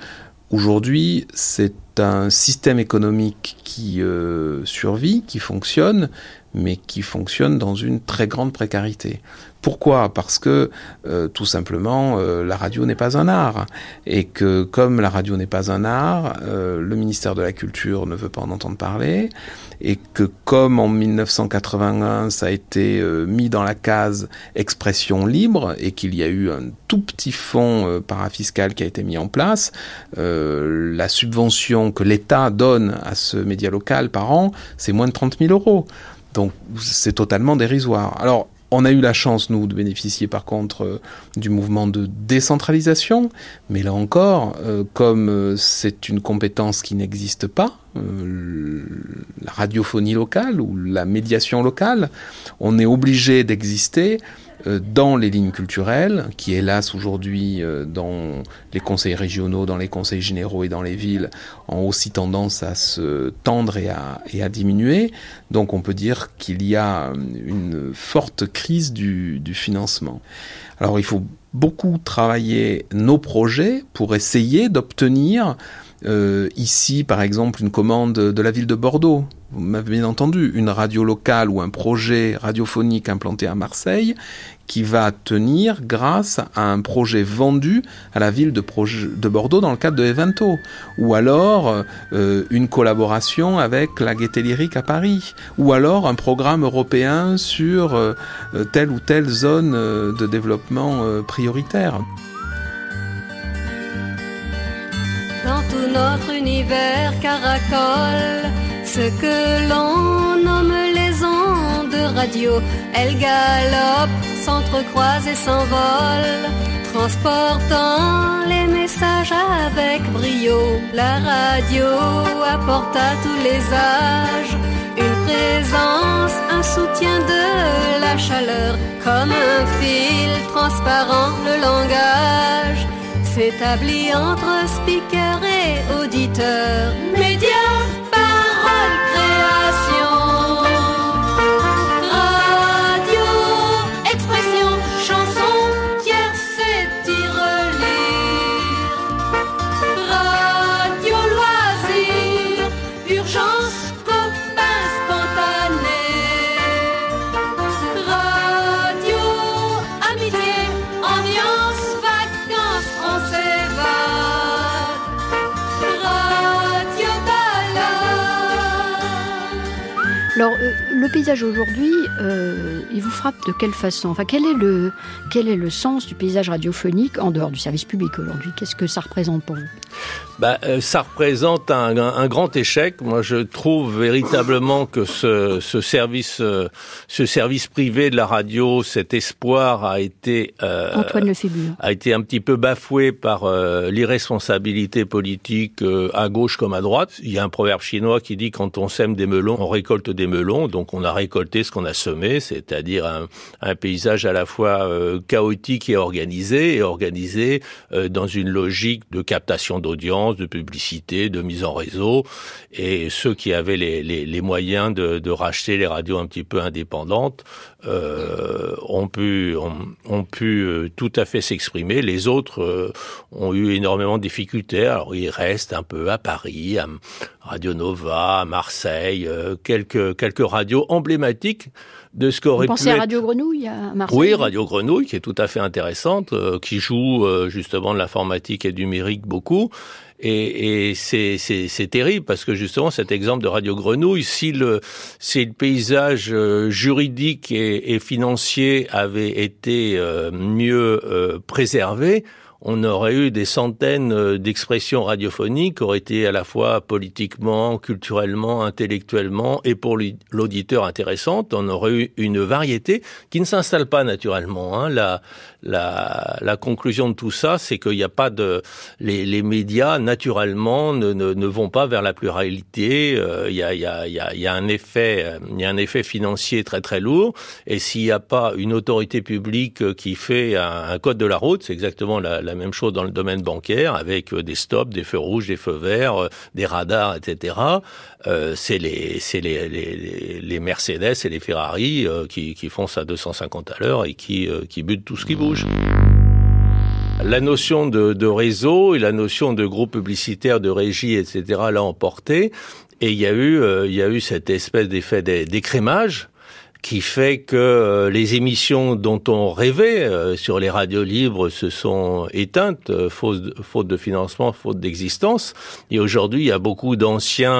aujourd'hui, c'est un système économique qui survit, qui fonctionne, mais qui fonctionne dans une très grande précarité. Pourquoi ? Parce que, tout simplement, la radio n'est pas un art. Et que, comme la radio n'est pas un art, le ministère de la Culture ne veut pas en entendre parler. Et que, comme en 1981, ça a été mis dans la case expression libre, et qu'il y a eu un tout petit fonds parafiscal qui a été mis en place, la subvention que l'État donne à ce média local par an, c'est moins de 30 000 €. Donc, c'est totalement dérisoire. Alors, on a eu la chance, nous, de bénéficier, par contre, du mouvement de décentralisation. Mais là encore, comme c'est une compétence qui n'existe pas, la radiophonie locale ou la médiation locale, on est obligé d'exister dans les lignes culturelles, qui, hélas, aujourd'hui, dans les conseils régionaux, dans les conseils généraux et dans les villes, ont aussi tendance à se tendre et à diminuer. Donc, on peut dire qu'il y a une forte crise du financement. Alors, il faut beaucoup travailler nos projets pour essayer d'obtenir, ici, par exemple, une commande de la ville de Bordeaux. Vous m'avez bien entendu, une radio locale ou un projet radiophonique implanté à Marseille qui va tenir grâce à un projet vendu à la ville de Bordeaux dans le cadre de Evento, ou alors une collaboration avec la Gaieté Lyrique à Paris, ou alors un programme européen sur telle ou telle zone de développement prioritaire. Dans tout notre univers caracole, ce que l'on nomme les ondes radio, elles galopent, s'entrecroisent et s'envolent, transportant les messages avec brio. La radio apporte à tous les âges une présence, un soutien de la chaleur, comme un fil transparent le langage s'établit entre speaker et auditeur. Média, parole, création, radio, expression, chanson, tierce et tirelire, radio, loisir, urgence, copain spontané, radio, amitié, ambiance, vacances, on s'évade, radio, Alors, le paysage aujourd'hui, il vous frappe de quelle façon ? Enfin, quel est le sens du paysage radiophonique en dehors du service public aujourd'hui ? Qu'est-ce que ça représente pour vous ? Ça représente un grand échec. Moi, je trouve véritablement que ce service privé de la radio, cet espoir a été un petit peu bafoué par l'irresponsabilité politique à gauche comme à droite. Il y a un proverbe chinois qui dit quand on sème des melons, on récolte des melons. Donc, on a récolté ce qu'on a semé, c'est-à-dire un paysage à la fois chaotique et organisé dans une logique de captation d'audience, de publicité, de mise en réseau. Et ceux qui avaient les moyens de racheter les radios un petit peu indépendantes ont pu tout à fait s'exprimer. Les autres ont eu énormément de difficultés. Alors, ils restent un peu à Paris, à Radio Nova, à Marseille, quelques radios emblématiques de ce qu'aurait pu être... Vous pensez à Radio Grenouille, à Marseille ? Oui, Radio Grenouille, qui est tout à fait intéressante, qui joue justement de l'informatique et du numérique beaucoup. Et c'est terrible parce que justement cet exemple de Radio Grenouille, si le paysage juridique et financier avait été mieux préservé, on aurait eu des centaines d'expressions radiophoniques qui auraient été à la fois politiquement, culturellement, intellectuellement et pour l'auditeur intéressante. On aurait eu une variété qui ne s'installe pas naturellement, hein. La conclusion de tout ça, c'est qu'il n'y a pas de... Les médias, naturellement, ne vont pas vers la pluralité. Il y a un effet financier très très lourd. Et s'il n'y a pas une autorité publique qui fait un code de la route, c'est exactement la même chose dans le domaine bancaire, avec des stops, des feux rouges, des feux verts, des radars, etc. C'est les Mercedes et les Ferrari qui foncent à 250 à l'heure et qui butent tout ce qui bouge. La notion de réseau et la notion de groupe publicitaire, de régie, etc. l'a emporté. Et il y a eu cette espèce d'effet d'écrémage qui fait que les émissions dont on rêvait sur les radios libres se sont éteintes, faute de financement, faute d'existence. Et aujourd'hui, il y a beaucoup d'anciens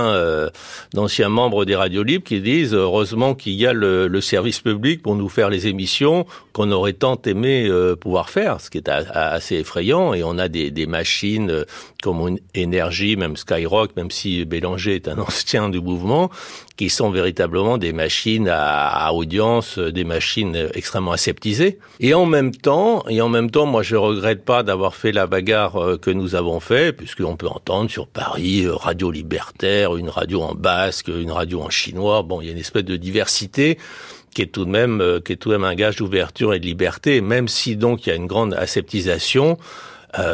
membres des radios libres qui disent heureusement qu'il y a le service public pour nous faire les émissions qu'on aurait tant aimé pouvoir faire, ce qui est assez effrayant. Et on a des machines comme Énergie, même Skyrock, même si Bélanger est un ancien du mouvement, qui sont véritablement des machines à audience, des machines extrêmement aseptisées. Et en même temps, moi je regrette pas d'avoir fait la bagarre que nous avons fait, puisqu'on peut entendre sur Paris, radio libertaire, une radio en basque, une radio en chinois. Bon, il y a une espèce de diversité qui est tout de même un gage d'ouverture et de liberté, même si donc il y a une grande aseptisation.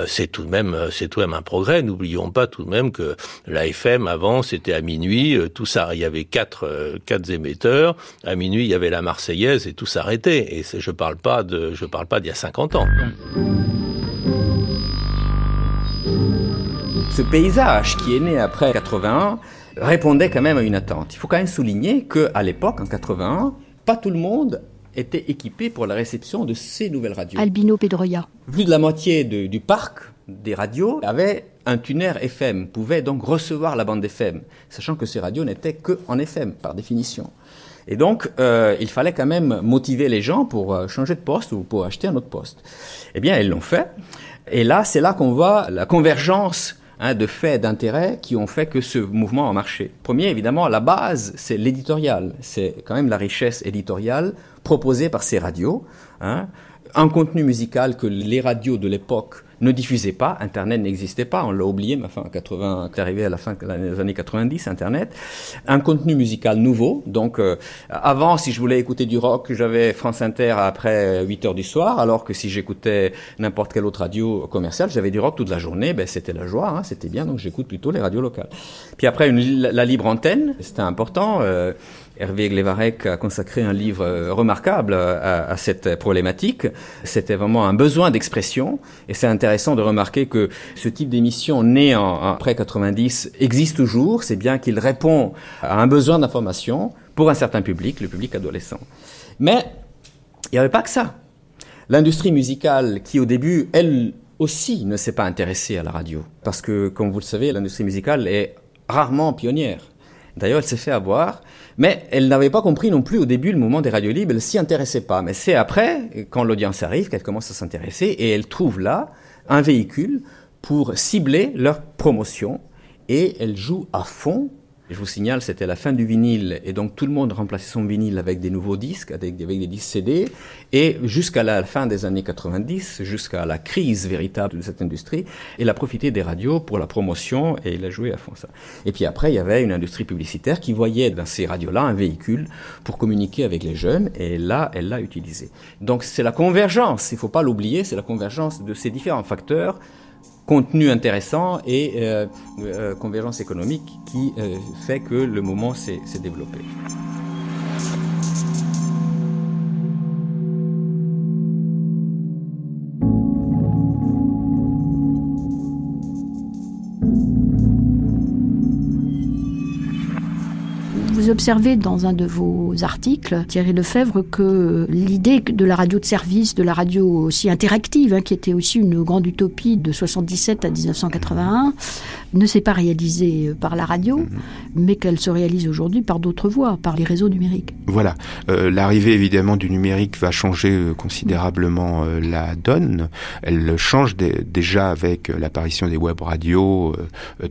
C'est tout de même un progrès. N'oublions pas tout de même que la FM avant c'était à minuit, tout ça, il y avait quatre émetteurs. À minuit il y avait la Marseillaise et tout s'arrêtait. Et je parle pas d'il y a 50 ans. Ce paysage qui est né après 81 répondait quand même à une attente. Il faut quand même souligner que à l'époque en 81, pas tout le monde était équipé pour la réception de ces nouvelles radios. Albino Pedroia. Plus de la moitié du parc des radios avait un tuner FM, pouvait donc recevoir la bande FM, sachant que ces radios n'étaient qu'en FM, par définition. Et donc, il fallait quand même motiver les gens pour changer de poste ou pour acheter un autre poste. Eh bien, ils l'ont fait. Et là, c'est là qu'on voit la convergence de faits et d'intérêts qui ont fait que ce mouvement a marché. Premier, évidemment, la base, c'est l'éditorial. C'est quand même la richesse éditoriale proposée par ces radios. Un contenu musical que les radios de l'époque ne diffusaient pas. Internet n'existait pas, on l'a oublié, mais enfin, c'est arrivé à la fin des années 90, Internet. Un contenu musical nouveau. Donc, avant, si je voulais écouter du rock, j'avais France Inter après 8h du soir, alors que si j'écoutais n'importe quelle autre radio commerciale, j'avais du rock toute la journée. Ben, c'était la joie, hein, c'était bien, donc j'écoute plutôt les radios locales. Puis après, la libre antenne, c'était important. Hervé Glevarec a consacré un livre remarquable à cette problématique. C'était vraiment un besoin d'expression. Et c'est intéressant de remarquer que ce type d'émission né après 90 existe toujours. C'est bien qu'il répond à un besoin d'information pour un certain public, le public adolescent. Mais il n'y avait pas que ça. L'industrie musicale qui, au début, elle aussi ne s'est pas intéressée à la radio. Parce que, comme vous le savez, l'industrie musicale est rarement pionnière. D'ailleurs, elle s'est fait avoir, mais elle n'avait pas compris non plus au début le mouvement des radios libres, elle s'y intéressait pas. Mais c'est après, quand l'audience arrive, qu'elle commence à s'intéresser et elle trouve là un véhicule pour cibler leur promotion et elle joue à fond. Je vous signale, c'était la fin du vinyle, et donc tout le monde remplaçait son vinyle avec des nouveaux disques, avec des disques CD, et jusqu'à la fin des années 90, jusqu'à la crise véritable de cette industrie, elle a profité des radios pour la promotion, et elle a joué à fond ça. Et puis après, il y avait une industrie publicitaire qui voyait dans ces radios-là un véhicule pour communiquer avec les jeunes, et là, elle l'a utilisé. Donc c'est la convergence, il ne faut pas l'oublier, c'est la convergence de ces différents facteurs, contenu intéressant et convergence économique qui fait que le moment s'est développé. Vous observez dans un de vos articles, Thierry Lefébure, que l'idée de la radio de service, de la radio aussi interactive, qui était aussi une grande utopie de 1977 à 1981, ne s'est pas réalisée par la radio, mais qu'elle se réalise aujourd'hui par d'autres voies, par les réseaux numériques. Voilà. L'arrivée évidemment du numérique va changer considérablement la donne. Elle change déjà avec l'apparition des web radios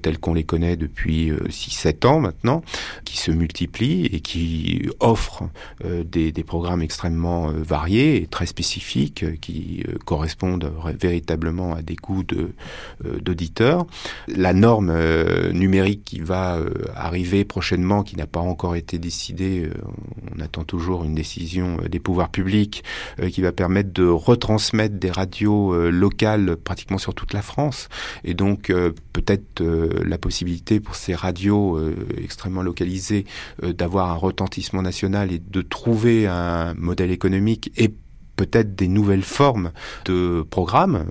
telles qu'on les connaît depuis 6-7 ans maintenant, qui se multiplient et qui offre des programmes extrêmement variés et très spécifiques qui correspondent véritablement à des goûts d'auditeurs. La norme numérique qui va arriver prochainement, qui n'a pas encore été décidée, on attend toujours une décision des pouvoirs publics qui va permettre de retransmettre des radios locales pratiquement sur toute la France et donc peut-être la possibilité pour ces radios extrêmement localisées d'avoir un retentissement national et de trouver un modèle économique et peut-être des nouvelles formes de programmes.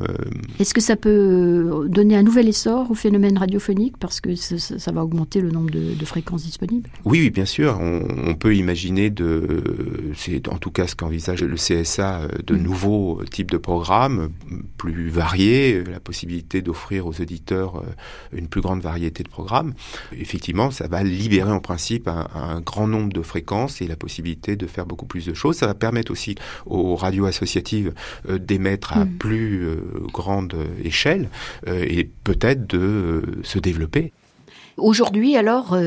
Est-ce que ça peut donner un nouvel essor au phénomène radiophonique parce que ça va augmenter le nombre de fréquences disponibles ? Oui, bien sûr. On peut imaginer, c'est en tout cas ce qu'envisage le CSA, de nouveaux types de programmes plus variés, la possibilité d'offrir aux auditeurs une plus grande variété de programmes. Effectivement, ça va libérer en principe un grand nombre de fréquences et la possibilité de faire beaucoup plus de choses. Ça va permettre aussi aux radios associative d'émettre à plus grande échelle et peut-être de se développer. Aujourd'hui, alors,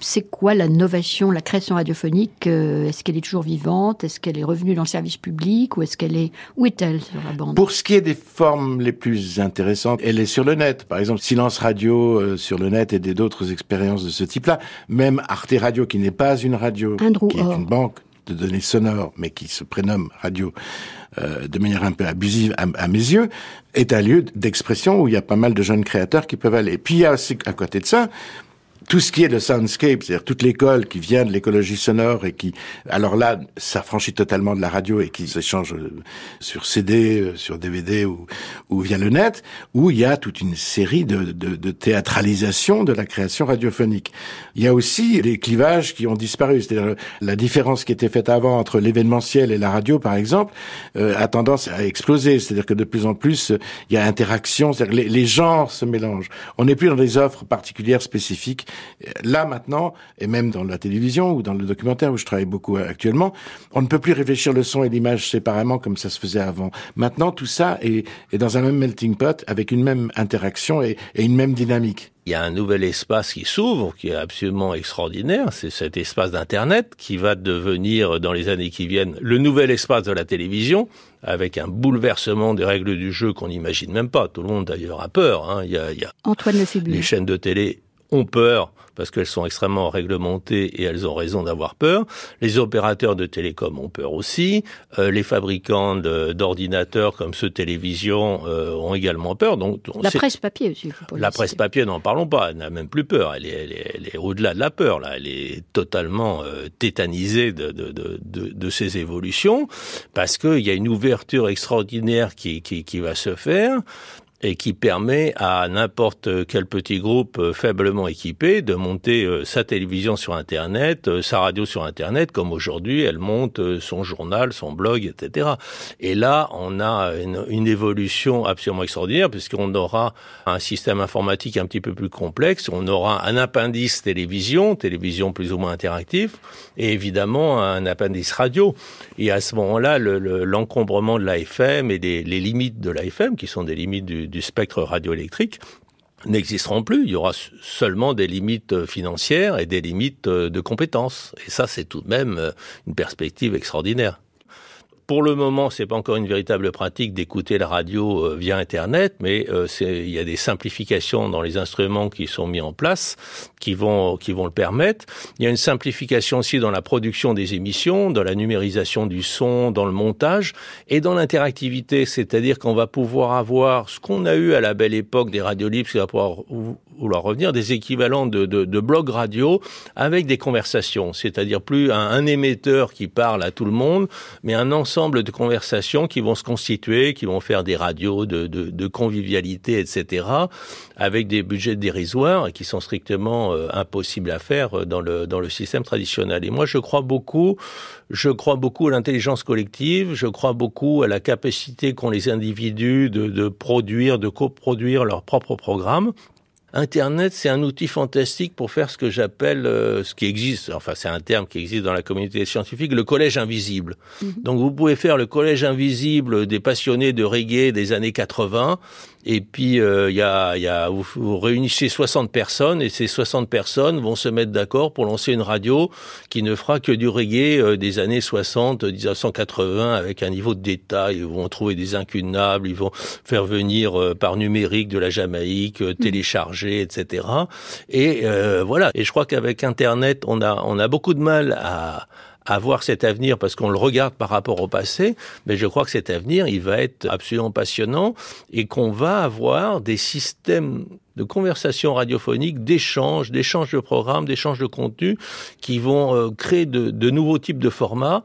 c'est quoi l'innovation, la création radiophonique ? Est-ce qu'elle est toujours vivante ? Est-ce qu'elle est revenue dans le service public ? Ou où est-elle sur la bande ? Pour ce qui est des formes les plus intéressantes, elle est sur le net. Par exemple, Silence Radio sur le net et d'autres expériences de ce type-là. Même Arte Radio, qui n'est pas une radio, qui est une banque de données sonores, mais qui se prénomme radio de manière un peu abusive à mes yeux, est un lieu d'expression où il y a pas mal de jeunes créateurs qui peuvent aller. Puis il y a aussi, à côté de ça, tout ce qui est le soundscape, c'est-à-dire toute l'école qui vient de l'écologie sonore et qui, alors là, s'affranchit totalement de la radio et qui s'échange sur CD, sur DVD ou via le net, où il y a toute une série de théâtralisation de la création radiophonique. Il y a aussi des clivages qui ont disparu, c'est-à-dire la différence qui était faite avant entre l'événementiel et la radio, par exemple, a tendance à exploser, c'est-à-dire que de plus en plus, il y a interaction, c'est-à-dire les genres se mélangent. On n'est plus dans des offres particulières spécifiques. Là, maintenant, et même dans la télévision ou dans le documentaire où je travaille beaucoup actuellement, on ne peut plus réfléchir le son et l'image séparément comme ça se faisait avant. Maintenant, tout ça est dans un même melting pot avec une même interaction et une même dynamique. Il y a un nouvel espace qui s'ouvre, qui est absolument extraordinaire. C'est cet espace d'Internet qui va devenir, dans les années qui viennent, le nouvel espace de la télévision, avec un bouleversement des règles du jeu qu'on n'imagine même pas. Tout le monde, d'ailleurs, a peur. Hein. Il y a Antoine Lefébure. Les chaînes de télé ont peur parce qu'elles sont extrêmement réglementées et elles ont raison d'avoir peur. Les opérateurs de télécom ont peur aussi. Les fabricants d'ordinateurs comme ceux de télévision ont également peur. Donc, presse papier aussi. La presse papier, n'en parlons pas. Elle n'a même plus peur. Elle est au-delà de la peur. Là, elle est totalement tétanisée de ces évolutions parce qu'il y a une ouverture extraordinaire qui va se faire. et qui permet à n'importe quel petit groupe faiblement équipé de monter sa télévision sur Internet, sa radio sur Internet, comme aujourd'hui, elle monte son journal, son blog, etc. Et là, on a une évolution absolument extraordinaire, puisqu'on aura un système informatique un petit peu plus complexe, on aura un appendice télévision plus ou moins interactif, et évidemment un appendice radio. Et à ce moment-là, l'encombrement de l'AFM et les limites de l'AFM, qui sont des limites du spectre radioélectrique, n'existeront plus. Il y aura seulement des limites financières et des limites de compétences. Et ça, c'est tout de même une perspective extraordinaire. Pour le moment, c'est pas encore une véritable pratique d'écouter la radio via Internet, mais il y a des simplifications dans les instruments qui sont mis en place, qui vont le permettre. Il y a une simplification aussi dans la production des émissions, dans la numérisation du son, dans le montage et dans l'interactivité. C'est-à-dire qu'on va pouvoir avoir ce qu'on a eu à la belle époque des radios libres, qu'on va pouvoir vouloir revenir, des équivalents de blogs radio avec des conversations. C'est-à-dire plus un émetteur qui parle à tout le monde, mais un ensemble de conversations qui vont se constituer, qui vont faire des radios de convivialité, etc., avec des budgets dérisoires et qui sont strictement impossibles à faire dans le système traditionnel. Et moi, je crois beaucoup à l'intelligence collective, je crois beaucoup à la capacité qu'ont les individus de produire, de coproduire leur propre programme. Internet, c'est un outil fantastique pour faire ce que j'appelle, ce qui existe, enfin c'est un terme qui existe dans la communauté scientifique, le collège invisible. Donc vous pouvez faire le collège invisible des passionnés de reggae des années 80, et puis vous réunissez 60 personnes, et ces 60 personnes vont se mettre d'accord pour lancer une radio qui ne fera que du reggae des années 60, 1980, avec un niveau de détail. Ils vont trouver des incunables, ils vont faire venir par numérique de la Jamaïque, télécharger, etc. Et voilà. Et je crois qu'avec Internet, on a beaucoup de mal à voir cet avenir parce qu'on le regarde par rapport au passé, mais je crois que cet avenir, il va être absolument passionnant et qu'on va avoir des systèmes de conversations radiophoniques, d'échanges de programmes, d'échanges de contenus qui vont créer de nouveaux types de formats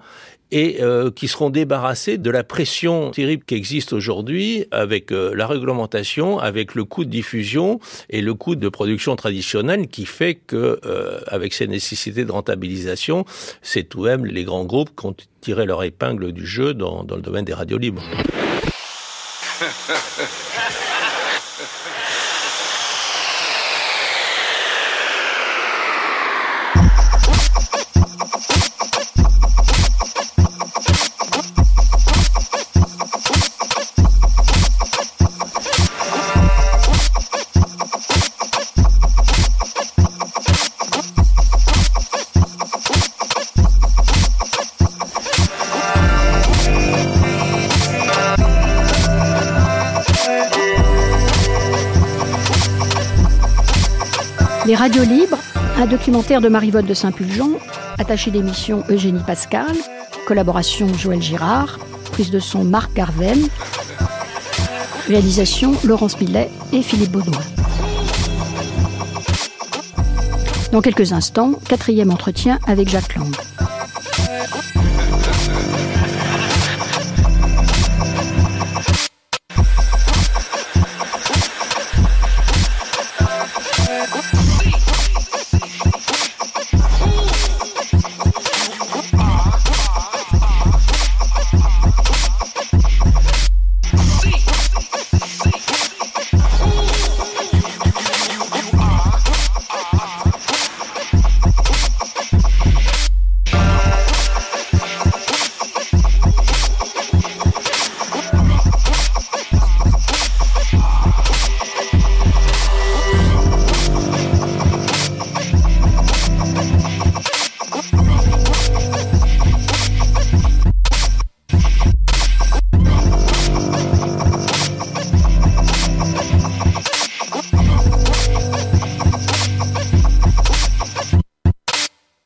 et qui seront débarrassés de la pression terrible qui existe aujourd'hui avec la réglementation, avec le coût de diffusion et le coût de production traditionnelle qui fait que, avec ces nécessités de rentabilisation, c'est tout de même les grands groupes qui ont tiré leur épingle du jeu dans le domaine des radios libres. Les radios libres, un documentaire de Marie Vaude de Saint-Pulgent, attaché d'émission Eugénie Pascal, collaboration Joël Girard, prise de son Marc Garven, réalisation Laurence Millet et Philippe Baudouin. Dans quelques instants, 4e entretien avec Jacques Lang.